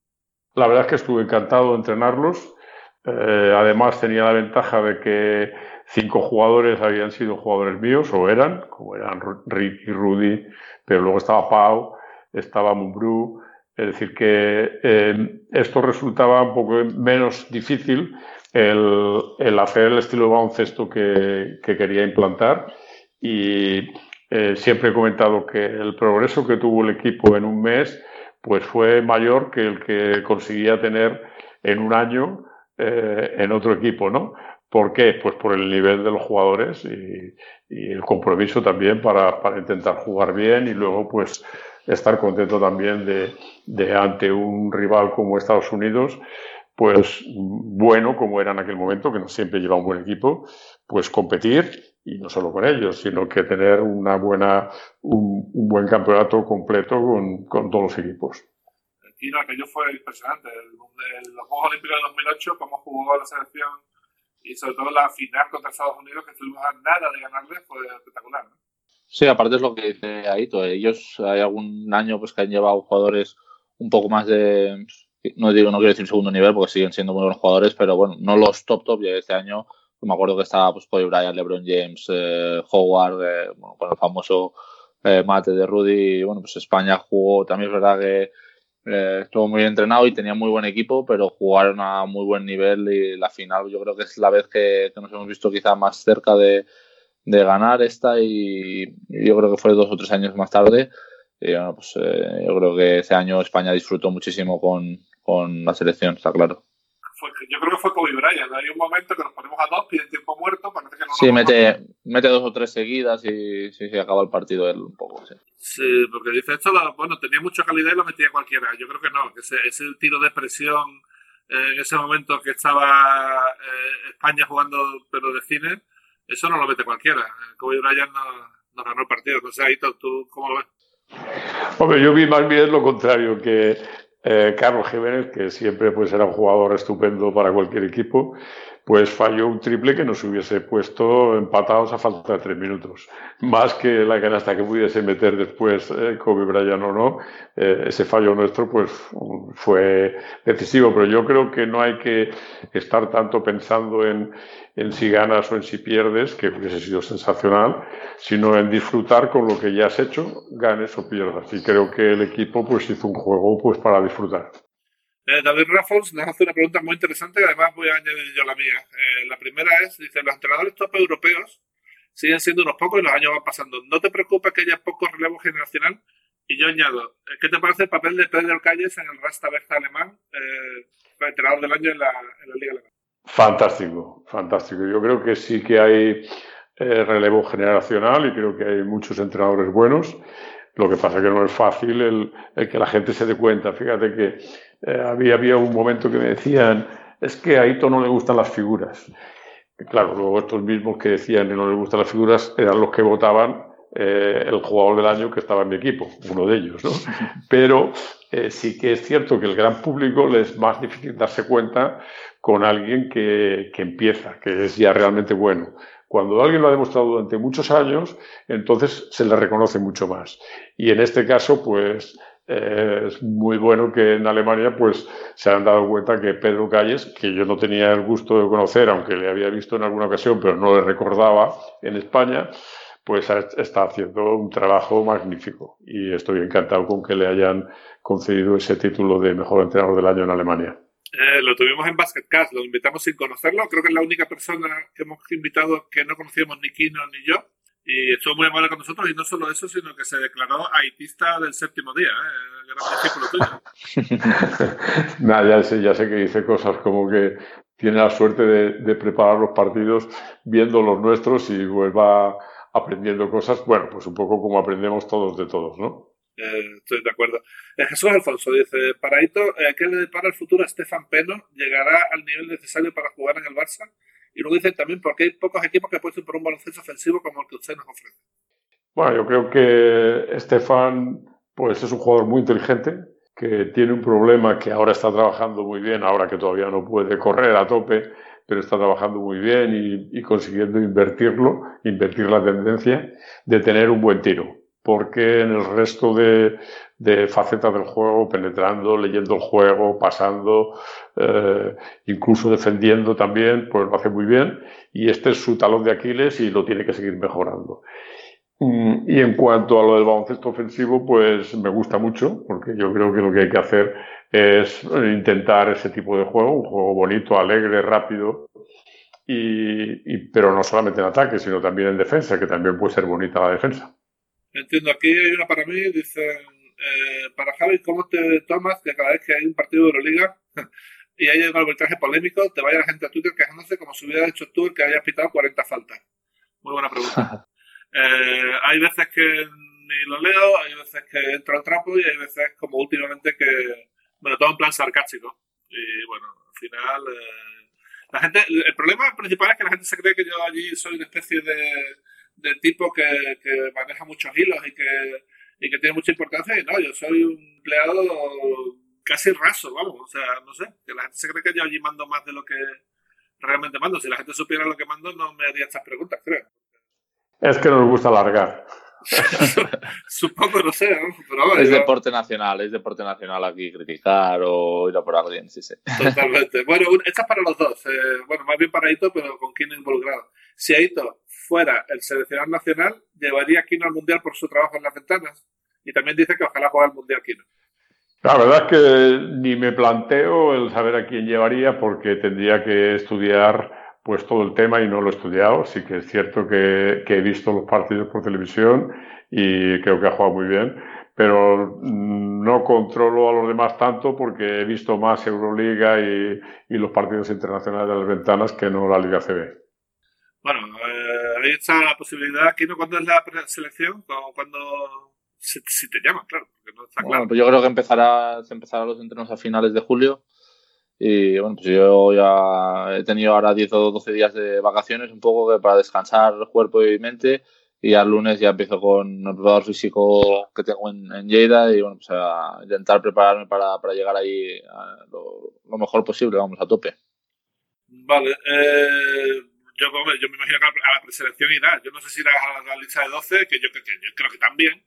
La verdad es que estuve encantado de entrenarlos. Además tenía la ventaja de que 5 jugadores habían sido jugadores míos, o eran, como eran Ricky, Rudy, pero luego estaba Pau, estaba Mumbrú. Es decir, que esto resultaba un poco menos difícil el hacer el estilo de baloncesto que quería implantar. Y siempre he comentado que el progreso que tuvo el equipo en un mes pues fue mayor que el que conseguía tener en un año en otro equipo, ¿no? ¿Por qué? Pues por el nivel de los jugadores y el compromiso también para intentar jugar bien y luego pues estar contento también de ante un rival como Estados Unidos, pues bueno, como era en aquel momento, que no siempre lleva un buen equipo, pues competir y no solo con ellos, sino que tener una un buen campeonato completo con todos los equipos. Y no, aquello fue impresionante. Los Juegos Olímpicos de 2008, cómo jugó la selección y sobre todo la final contra Estados Unidos, que estuvimos a nada de ganarles, fue espectacular, ¿no? Sí, aparte es lo que dice Aíto. Ellos hay algún año pues que han llevado jugadores un poco más de... No quiero decir segundo nivel, porque siguen siendo muy buenos jugadores, pero bueno, no los top. Ya este año me acuerdo que estaba pues Kobe Bryant, LeBron James, Howard, bueno, el famoso mate de Rudy. Bueno, pues España jugó, también es verdad que estuvo muy bien entrenado y tenía muy buen equipo, pero jugaron a muy buen nivel y la final yo creo que es la vez que nos hemos visto quizá más cerca de ganar esta, y yo creo que fue 2 o 3 años más tarde. Y bueno, pues yo creo que ese año España disfrutó muchísimo con la selección, está claro. Yo creo que fue Kobe Bryant. Hay un momento que nos ponemos a 2, piden tiempo muerto, parece que no. Sí, mete 2 o 3 seguidas y sí, acaba el partido él un poco. Sí, sí, porque dice esto, tenía mucha calidad y lo metía cualquiera. Yo creo que no, que ese tiro de presión en ese momento que estaba España jugando, pero de cine, eso no lo mete cualquiera. Kobe Bryant no ganó el partido. Entonces, ahí tú, ¿cómo lo ves? Hombre, yo vi más bien lo contrario, que Carlos Jiménez, que siempre pues era un jugador estupendo para cualquier equipo, pues falló un triple que nos hubiese puesto empatados a falta de 3 minutos. Más que la canasta que pudiese meter después Kobe Bryant o no, ese fallo nuestro pues fue decisivo. Pero yo creo que no hay que estar tanto pensando en si ganas o en si pierdes, que hubiese sido sensacional, sino en disfrutar con lo que ya has hecho, ganes o pierdas. Y creo que el equipo pues hizo un juego pues para disfrutar. David Raffles nos hace una pregunta muy interesante, que además voy a añadir yo la mía. La primera es, dice, los entrenadores top europeos siguen siendo unos pocos y los años van pasando. ¿No te preocupa que haya poco relevo generacional? Y yo añado, ¿qué te parece el papel de Pedro Calles en el Rasta Bertha alemán, entrenador del año en la Liga Alemana? Fantástico, fantástico. Yo creo que sí que hay relevo generacional y creo que hay muchos entrenadores buenos. Lo que pasa es que no es fácil el que la gente se dé cuenta. Fíjate que había un momento que me decían, es que a Aíto no le gustan las figuras. Claro, luego estos mismos que decían que no le gustan las figuras eran los que votaban el jugador del año que estaba en mi equipo, uno de ellos, ¿no? Pero sí que es cierto que el gran público les es más difícil darse cuenta con alguien que empieza, que es ya realmente bueno. Cuando alguien lo ha demostrado durante muchos años, entonces se le reconoce mucho más. Y en este caso, pues, es muy bueno que en Alemania, pues, se han dado cuenta que Pedro Calles, que yo no tenía el gusto de conocer, aunque le había visto en alguna ocasión, pero no le recordaba en España, pues está haciendo un trabajo magnífico. Y estoy encantado con que le hayan concedido ese título de mejor entrenador del año en Alemania. Lo tuvimos en BasketCast, lo invitamos sin conocerlo. Creo que es la única persona que hemos invitado que no conocíamos ni Kino ni yo. Y estuvo muy amable con nosotros. Y no solo eso, sino que se declaró aitista del séptimo día. Gran discípulo tuyo. Nah, ya sé que dice cosas como que tiene la suerte de preparar los partidos viendo los nuestros y pues va aprendiendo cosas. Bueno, pues un poco como aprendemos todos de todos, ¿no? Estoy de acuerdo. Jesús Alfonso dice, para Aíto, ¿qué le depara el futuro a Stefan Peno? ¿Llegará al nivel necesario para jugar en el Barça? Y luego dice también, ¿por qué hay pocos equipos que apuesten por un baloncesto ofensivo como el que usted nos ofrece? Bueno, yo creo que Estefan pues es un jugador muy inteligente, que tiene un problema que ahora está trabajando muy bien, ahora que todavía no puede correr a tope, pero está trabajando muy bien y consiguiendo invertir la tendencia de tener un buen tiro, porque en el resto de facetas del juego, penetrando, leyendo el juego, pasando, incluso defendiendo también, pues lo hace muy bien, y este es su talón de Aquiles y lo tiene que seguir mejorando. Y en cuanto a lo del baloncesto ofensivo, pues me gusta mucho, porque yo creo que lo que hay que hacer es intentar ese tipo de juego, un juego bonito, alegre, rápido, pero no solamente en ataque, sino también en defensa, que también puede ser bonita la defensa. Entiendo, aquí hay una para mí, dicen, para Javi, ¿cómo te tomas que cada vez que hay un partido de Euroliga y hay un arbitraje polémico, te vaya la gente a Twitter quejándose como si hubieras hecho tú el que hayas pitado 40 faltas? Muy buena pregunta. Hay veces que ni lo leo, hay veces que entro al trapo y hay veces, como últimamente, que me lo tomo en plan sarcástico. Y bueno, al final la gente, el problema principal es que la gente se cree que yo allí soy una especie de tipo que maneja muchos hilos y que tiene mucha importancia, y no, yo soy un empleado casi raso, vamos, o sea, no sé, que la gente se cree que yo allí mando más de lo que realmente mando. Si la gente supiera lo que mando, no me haría estas preguntas, creo. Es que nos gusta alargar. Supongo, no sé, ¿no? Pero bueno, es deporte nacional aquí criticar o ir a por alguien, sí. Totalmente. Bueno, esta es para los dos. Bueno, más bien para Aíto, pero con Kino involucrado. Si Aíto fuera el seleccionador nacional, llevaría a Kino al Mundial por su trabajo en las ventanas. Y también dice que ojalá juegue al Mundial Kino. La verdad es que ni me planteo el saber a quién llevaría, porque tendría que estudiar pues todo el tema y no lo he estudiado. Sí que es cierto que he visto los partidos por televisión y creo que ha jugado muy bien, pero no controlo a los demás tanto porque he visto más Euroliga y los partidos internacionales de las ventanas que no la Liga CB. Bueno, ahí está la posibilidad. Aquí, ¿no? ¿Cuándo es la selección? ¿Cuándo si te llaman? Claro, porque no está claro. Bueno, pues yo creo que empezarán los entrenos a finales de julio. Y bueno, pues yo ya he tenido ahora 10 o 12 días de vacaciones, un poco que para descansar cuerpo y mente, y al lunes ya empiezo con el preparador físico que tengo en Lleida, y bueno, pues a intentar prepararme para llegar ahí lo mejor posible, vamos, a tope. Vale, yo me imagino que a la preselección irás. Yo no sé si irás a la lista de 12, que yo creo que también,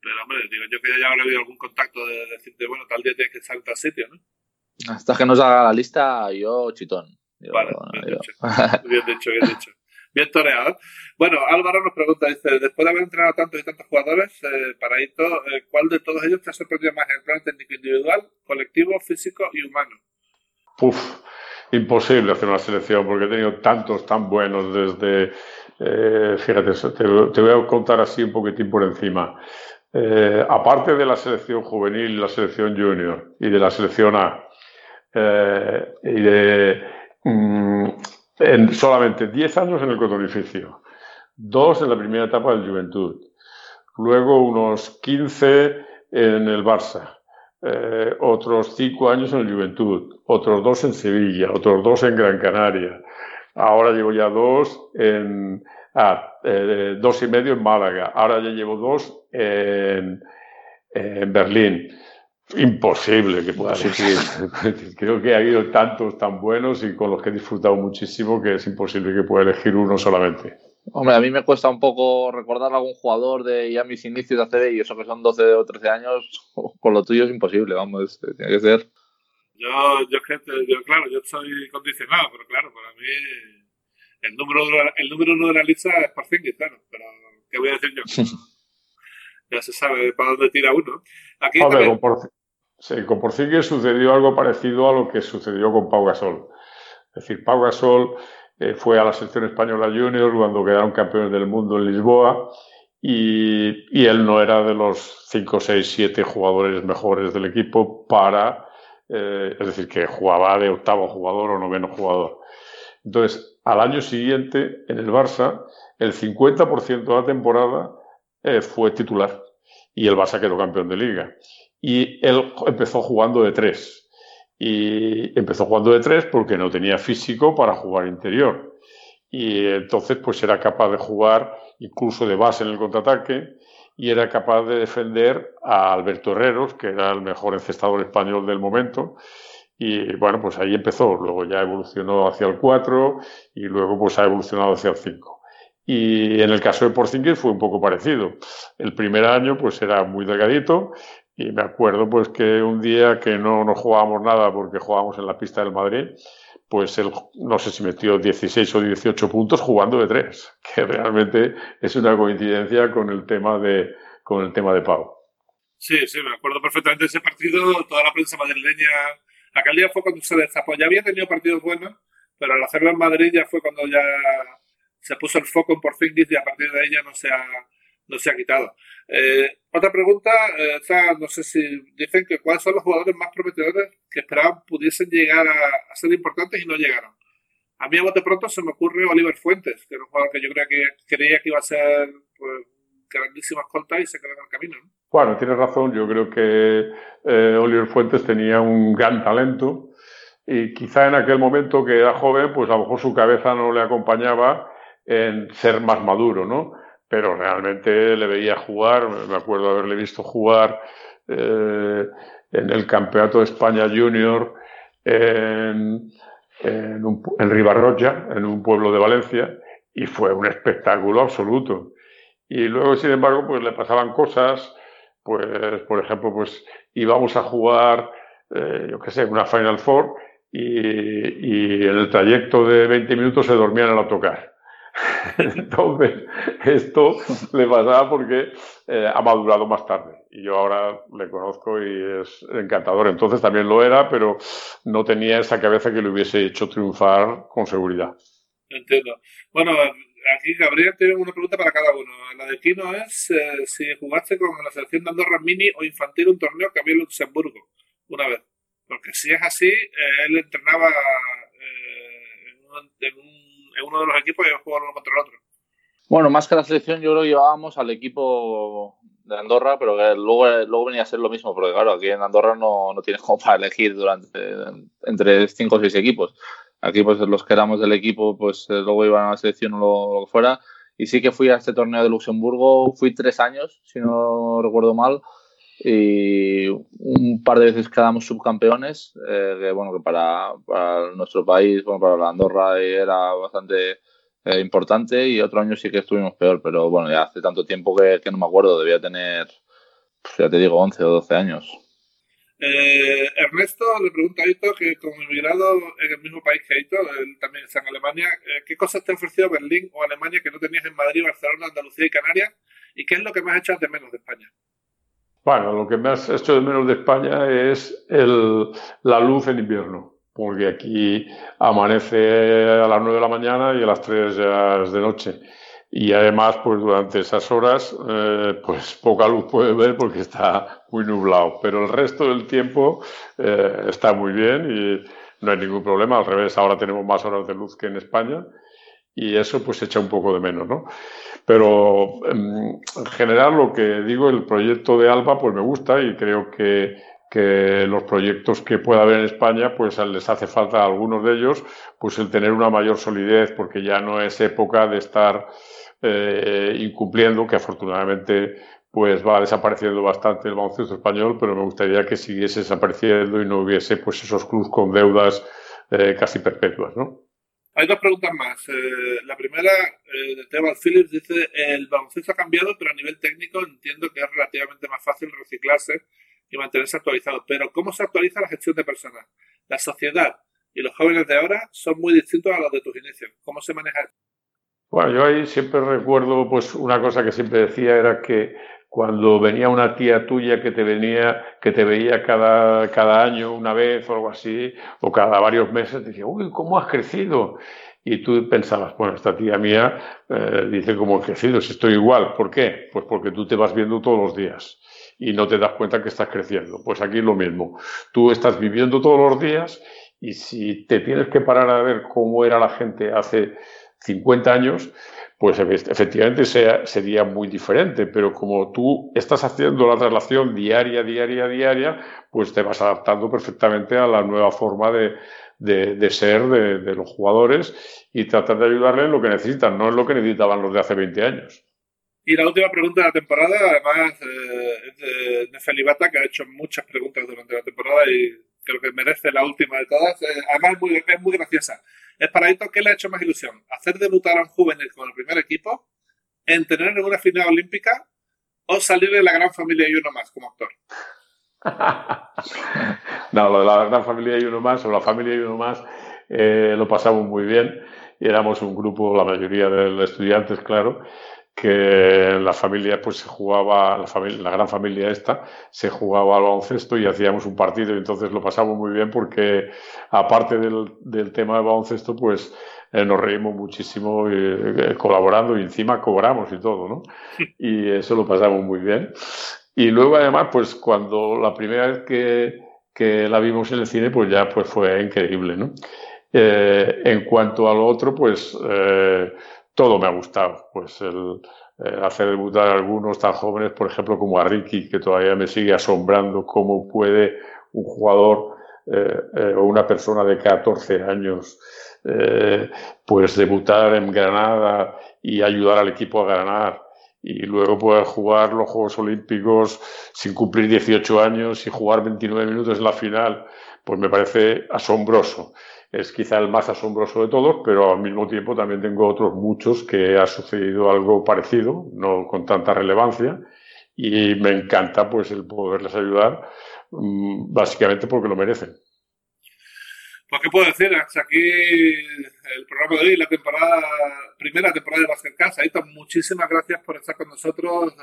pero hombre, digo, yo que ya habré habido algún contacto de decirte, bueno, tal día tienes que estar en tal sitio, ¿no? Hasta que nos haga la lista, yo chitón. Vale, bien dicho. Bien toreado. Bueno, Álvaro nos pregunta, dice, después de haber entrenado tantos y tantos jugadores, para Aíto, ¿cuál de todos ellos te ha sorprendido más en el plan técnico individual, colectivo, físico y humano? Imposible hacer una selección, porque he tenido tantos tan buenos desde... fíjate, te voy a contar así un poquitín por encima. Aparte de la selección juvenil, la selección junior y de la selección A, en solamente 10 años en el Cotonificio, 2 en la primera etapa del Juventud, luego unos 15 en el Barça, otros 5 años en el Juventud, otros 2 en Sevilla, otros 2 en Gran Canaria, ahora llevo ya 2 en 2,5 en Málaga, ahora ya llevo 2 en Berlín. Imposible que pueda decir. Creo que ha habido tantos tan buenos y con los que he disfrutado muchísimo que es imposible que pueda elegir uno solamente. Hombre, a mí me cuesta un poco recordar a algún jugador de ya mis inicios de ACB, y eso que son 12 o 13 años, con lo tuyo es imposible, vamos, tiene que ser. Yo claro, yo estoy condicionado, pero claro, para mí el número uno de la lista es Porzingis, claro, pero ¿qué voy a decir yo? Ya se sabe para dónde tira uno. Aquí también... Con Porzingis sucedió algo parecido a lo que sucedió con Pau Gasol. Es decir, Pau Gasol fue a la selección española junior cuando quedaron campeones del mundo en Lisboa y él no era de los 5, 6, 7 jugadores mejores del equipo para... es decir, que jugaba de octavo jugador o noveno jugador. Entonces, al año siguiente, en el Barça, el 50% de la temporada fue titular y el Barça quedó campeón de Liga. Y él empezó jugando de 3. Y empezó jugando de 3 porque no tenía físico para jugar interior. Y entonces pues era capaz de jugar incluso de base en el contraataque, y era capaz de defender a Alberto Herreros, que era el mejor encestador español del momento. Y bueno, pues ahí empezó, luego ya evolucionó hacia el 4 y luego pues ha evolucionado hacia el 5. Y en el caso de Porzingis fue un poco parecido. El primer año pues era muy delgadito y me acuerdo pues que un día que no jugábamos nada porque jugábamos en la pista del Madrid, pues él no sé si metió 16 o 18 puntos jugando de 3, que realmente es una coincidencia con el tema de Pau. Sí, sí, me acuerdo perfectamente de ese partido, toda la prensa madrileña. Aquel día fue cuando se destapó. Ya había tenido partidos buenos, pero al hacerlo en Madrid ya fue cuando ya se puso el foco en Porzingis y a partir de ahí ya no se ha quitado. Otra pregunta, no sé si dicen que cuáles son los jugadores más prometedores que esperaban pudiesen llegar a ser importantes y no llegaron. A mí a bote pronto se me ocurre Oliver Fuentes, que era un jugador que yo creía que iba a ser pues, grandísimas contas y se quedó en el camino, ¿no? Bueno, tienes razón. Yo creo que Oliver Fuentes tenía un gran talento y quizá en aquel momento que era joven, pues a lo mejor su cabeza no le acompañaba en ser más maduro, ¿no? Pero realmente le veía jugar. Me acuerdo haberle visto jugar en el Campeonato de España Junior en Ribarroja, en un pueblo de Valencia, y fue un espectáculo absoluto. Y luego, sin embargo, pues le pasaban cosas, pues por ejemplo, pues íbamos a jugar, una Final Four y en el trayecto de 20 minutos se dormían al autocar. Entonces, esto le pasaba porque ha madurado más tarde. Y yo ahora le conozco y es encantador. Entonces también lo era, pero no tenía esa cabeza que le hubiese hecho triunfar con seguridad. Entiendo. Bueno, aquí, Gabriel, tiene una pregunta para cada uno. La de Kino es si jugaste con la selección de Andorra mini o infantil un torneo que había en Luxemburgo una vez. Porque si es así, él entrenaba en uno de los equipos y jugaba uno contra el otro. Bueno, más que la selección, yo lo llevábamos al equipo de Andorra, pero que luego venía a ser lo mismo, porque claro, aquí en Andorra no tienes como para elegir entre 5 o 6 equipos. Aquí pues los que éramos del equipo pues luego iban a la selección o lo que fuera. Y sí que fui a este torneo de Luxemburgo, fui 3 años, si no recuerdo mal, y un par de veces quedamos subcampeones, que para nuestro país, para la Andorra era bastante importante, y otro año sí que estuvimos peor, pero bueno, ya hace tanto tiempo que no me acuerdo, debía tener, pues, ya te digo, 11 o 12 años. Ernesto le pregunta a Aíto, que como emigrado en el mismo país que Aíto, él también está en Alemania, ¿qué cosas te ha ofrecido Berlín o Alemania que no tenías en Madrid, Barcelona, Andalucía y Canarias? ¿Y qué es lo que más echas de menos de España? Bueno, lo que más hecho de menos de España es la luz en invierno, porque aquí amanece a las 9 de la mañana y a las 3 ya es de noche. Y además, pues durante esas horas, pues poca luz puede ver porque está muy nublado. Pero el resto del tiempo está muy bien y no hay ningún problema. Al revés, ahora tenemos más horas de luz que en España y eso pues echa un poco de menos, ¿no? Pero en general lo que digo, el proyecto de Alba pues me gusta y creo que los proyectos que pueda haber en España, pues les hace falta a algunos de ellos, pues el tener una mayor solidez, porque ya no es época de estar incumpliendo, que afortunadamente pues va desapareciendo bastante el baloncesto español, pero me gustaría que siguiese desapareciendo y no hubiese pues esos clubs con deudas casi perpetuas, ¿no? Hay 2 preguntas más. La primera, de Teobald Phillips, dice, el baloncesto ha cambiado, pero a nivel técnico entiendo que es relativamente más fácil reciclarse y mantenerse actualizado. Pero ¿cómo se actualiza la gestión de personas? La sociedad y los jóvenes de ahora son muy distintos a los de tus inicios. ¿Cómo se maneja esto? Bueno, yo ahí siempre recuerdo, pues una cosa que siempre decía era que cuando venía una tía tuya que te veía cada año una vez o algo así, o cada varios meses, te decía, uy, ¿cómo has crecido? Y tú pensabas, bueno, esta tía mía dice cómo he crecido, si estoy igual. ¿Por qué? Pues porque tú te vas viendo todos los días y no te das cuenta que estás creciendo. Pues aquí es lo mismo. Tú estás viviendo todos los días y si te tienes que parar a ver cómo era la gente hace 50 años, pues efectivamente sería muy diferente. Pero como tú estás haciendo la traslación diaria, pues te vas adaptando perfectamente a la nueva forma de ser de los jugadores y tratar de ayudarles en lo que necesitan, no en lo que necesitaban los de hace 20 años. Y la última pregunta de la temporada, además, es de Felibata, que ha hecho muchas preguntas durante la temporada y creo que merece la última de todas. Además, es muy graciosa. Es para Aíto, ¿qué le ha hecho más ilusión? ¿Hacer debutar a un juvenil con el primer equipo? ¿Entrenar en una final olímpica? ¿O salir de la gran familia y uno más como actor? No, lo de la gran familia y uno más, o la familia y uno más, lo pasamos muy bien. Éramos un grupo, la mayoría de los estudiantes, claro, que la familia pues se jugaba, la gran familia esta se jugaba al baloncesto y hacíamos un partido, y entonces lo pasamos muy bien porque aparte del tema de baloncesto pues nos reímos muchísimo colaborando, y encima cobramos y todo, ¿no? Y eso lo pasamos muy bien. Y luego además pues cuando la primera vez que la vimos en el cine pues ya pues fue increíble, ¿no? En cuanto a lo otro pues todo me ha gustado, pues el hacer debutar a algunos tan jóvenes, por ejemplo, como a Ricky, que todavía me sigue asombrando cómo puede un jugador o una persona de 14 años pues debutar en Granada y ayudar al equipo a ganar, y luego poder jugar los Juegos Olímpicos sin cumplir 18 años y jugar 29 minutos en la final, pues me parece asombroso. Es quizá el más asombroso de todos, pero al mismo tiempo también tengo otros muchos que ha sucedido algo parecido, no con tanta relevancia, y me encanta pues el poderles ayudar, básicamente porque lo merecen. Pues qué puedo decir, hasta aquí el programa de hoy, la primera temporada de BasketCast. Aíto, muchísimas gracias por estar con nosotros,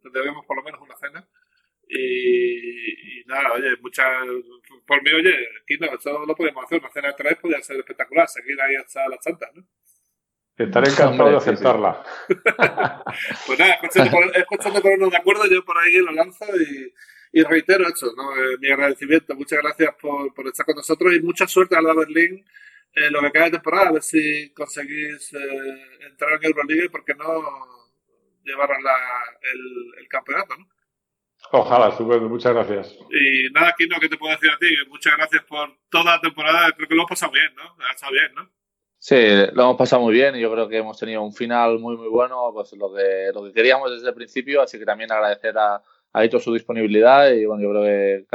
te debemos por lo menos una cena. Y nada, oye, por mí, oye, aquí no, eso lo podemos hacer, una cena de tres podría ser espectacular, seguir ahí hasta las tantas, ¿no? Estaré encantado de aceptarla. Pues nada, es cuestión de ponernos de acuerdo, yo por ahí lo lanzo y reitero eso, ¿no? Mi agradecimiento, muchas gracias por estar con nosotros y mucha suerte a Alba Berlín en lo que queda de temporada, a ver si conseguís entrar en Euroliga y por qué no llevaros el campeonato, ¿no? Ojalá, estupendo, muchas gracias. Y nada, Kino, que te puedo decir a ti, muchas gracias por toda la temporada, creo que lo hemos pasado bien, ¿no? Ha estado bien, ¿no? Sí, lo hemos pasado muy bien, yo creo que hemos tenido un final muy, muy bueno, pues lo que queríamos desde el principio, así que también agradecer a Aíto su disponibilidad y bueno, yo creo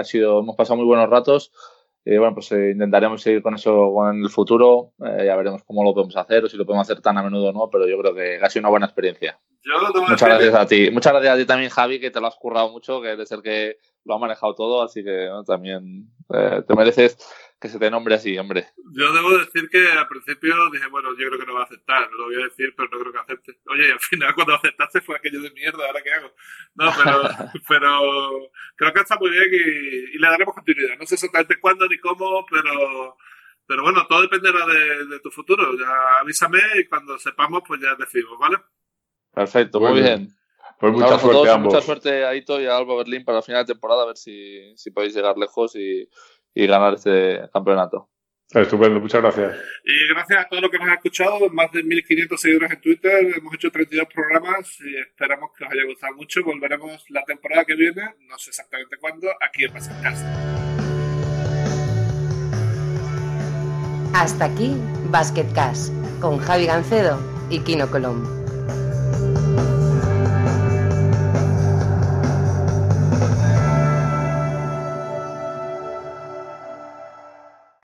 que hemos pasado muy buenos ratos y bueno, pues intentaremos seguir con eso en el futuro, ya veremos cómo lo podemos hacer o si lo podemos hacer tan a menudo o no, pero yo creo que ha sido una buena experiencia. Muchas gracias a ti. Muchas gracias a ti también, Javi, que te lo has currado mucho, que eres el que lo ha manejado todo, así que ¿no? También te mereces que se te nombre así, hombre. Yo debo decir que al principio dije, bueno, yo creo que no va a aceptar, lo voy a decir, pero no creo que acepte. Oye, y al final cuando aceptaste fue aquello de mierda, ¿ahora qué hago? No, pero creo que está muy bien y le daremos continuidad. No sé exactamente cuándo ni cómo, pero bueno, todo dependerá de tu futuro. Ya avísame y cuando sepamos, pues ya decimos, ¿vale? Perfecto, muy bien. Pues mucha suerte a ambos. Mucha suerte a Aíto y a Alba Berlín para el final de temporada, a ver si podéis llegar lejos y ganar este campeonato. Estupendo, muchas gracias. Y gracias a todos los que nos han escuchado, más de 1.500 seguidores en Twitter, hemos hecho 32 programas y esperamos que os haya gustado mucho. Volveremos la temporada que viene, no sé exactamente cuándo, aquí en BasketCast. Hasta aquí BasketCast, con Javi Gancedo y Kino Colón.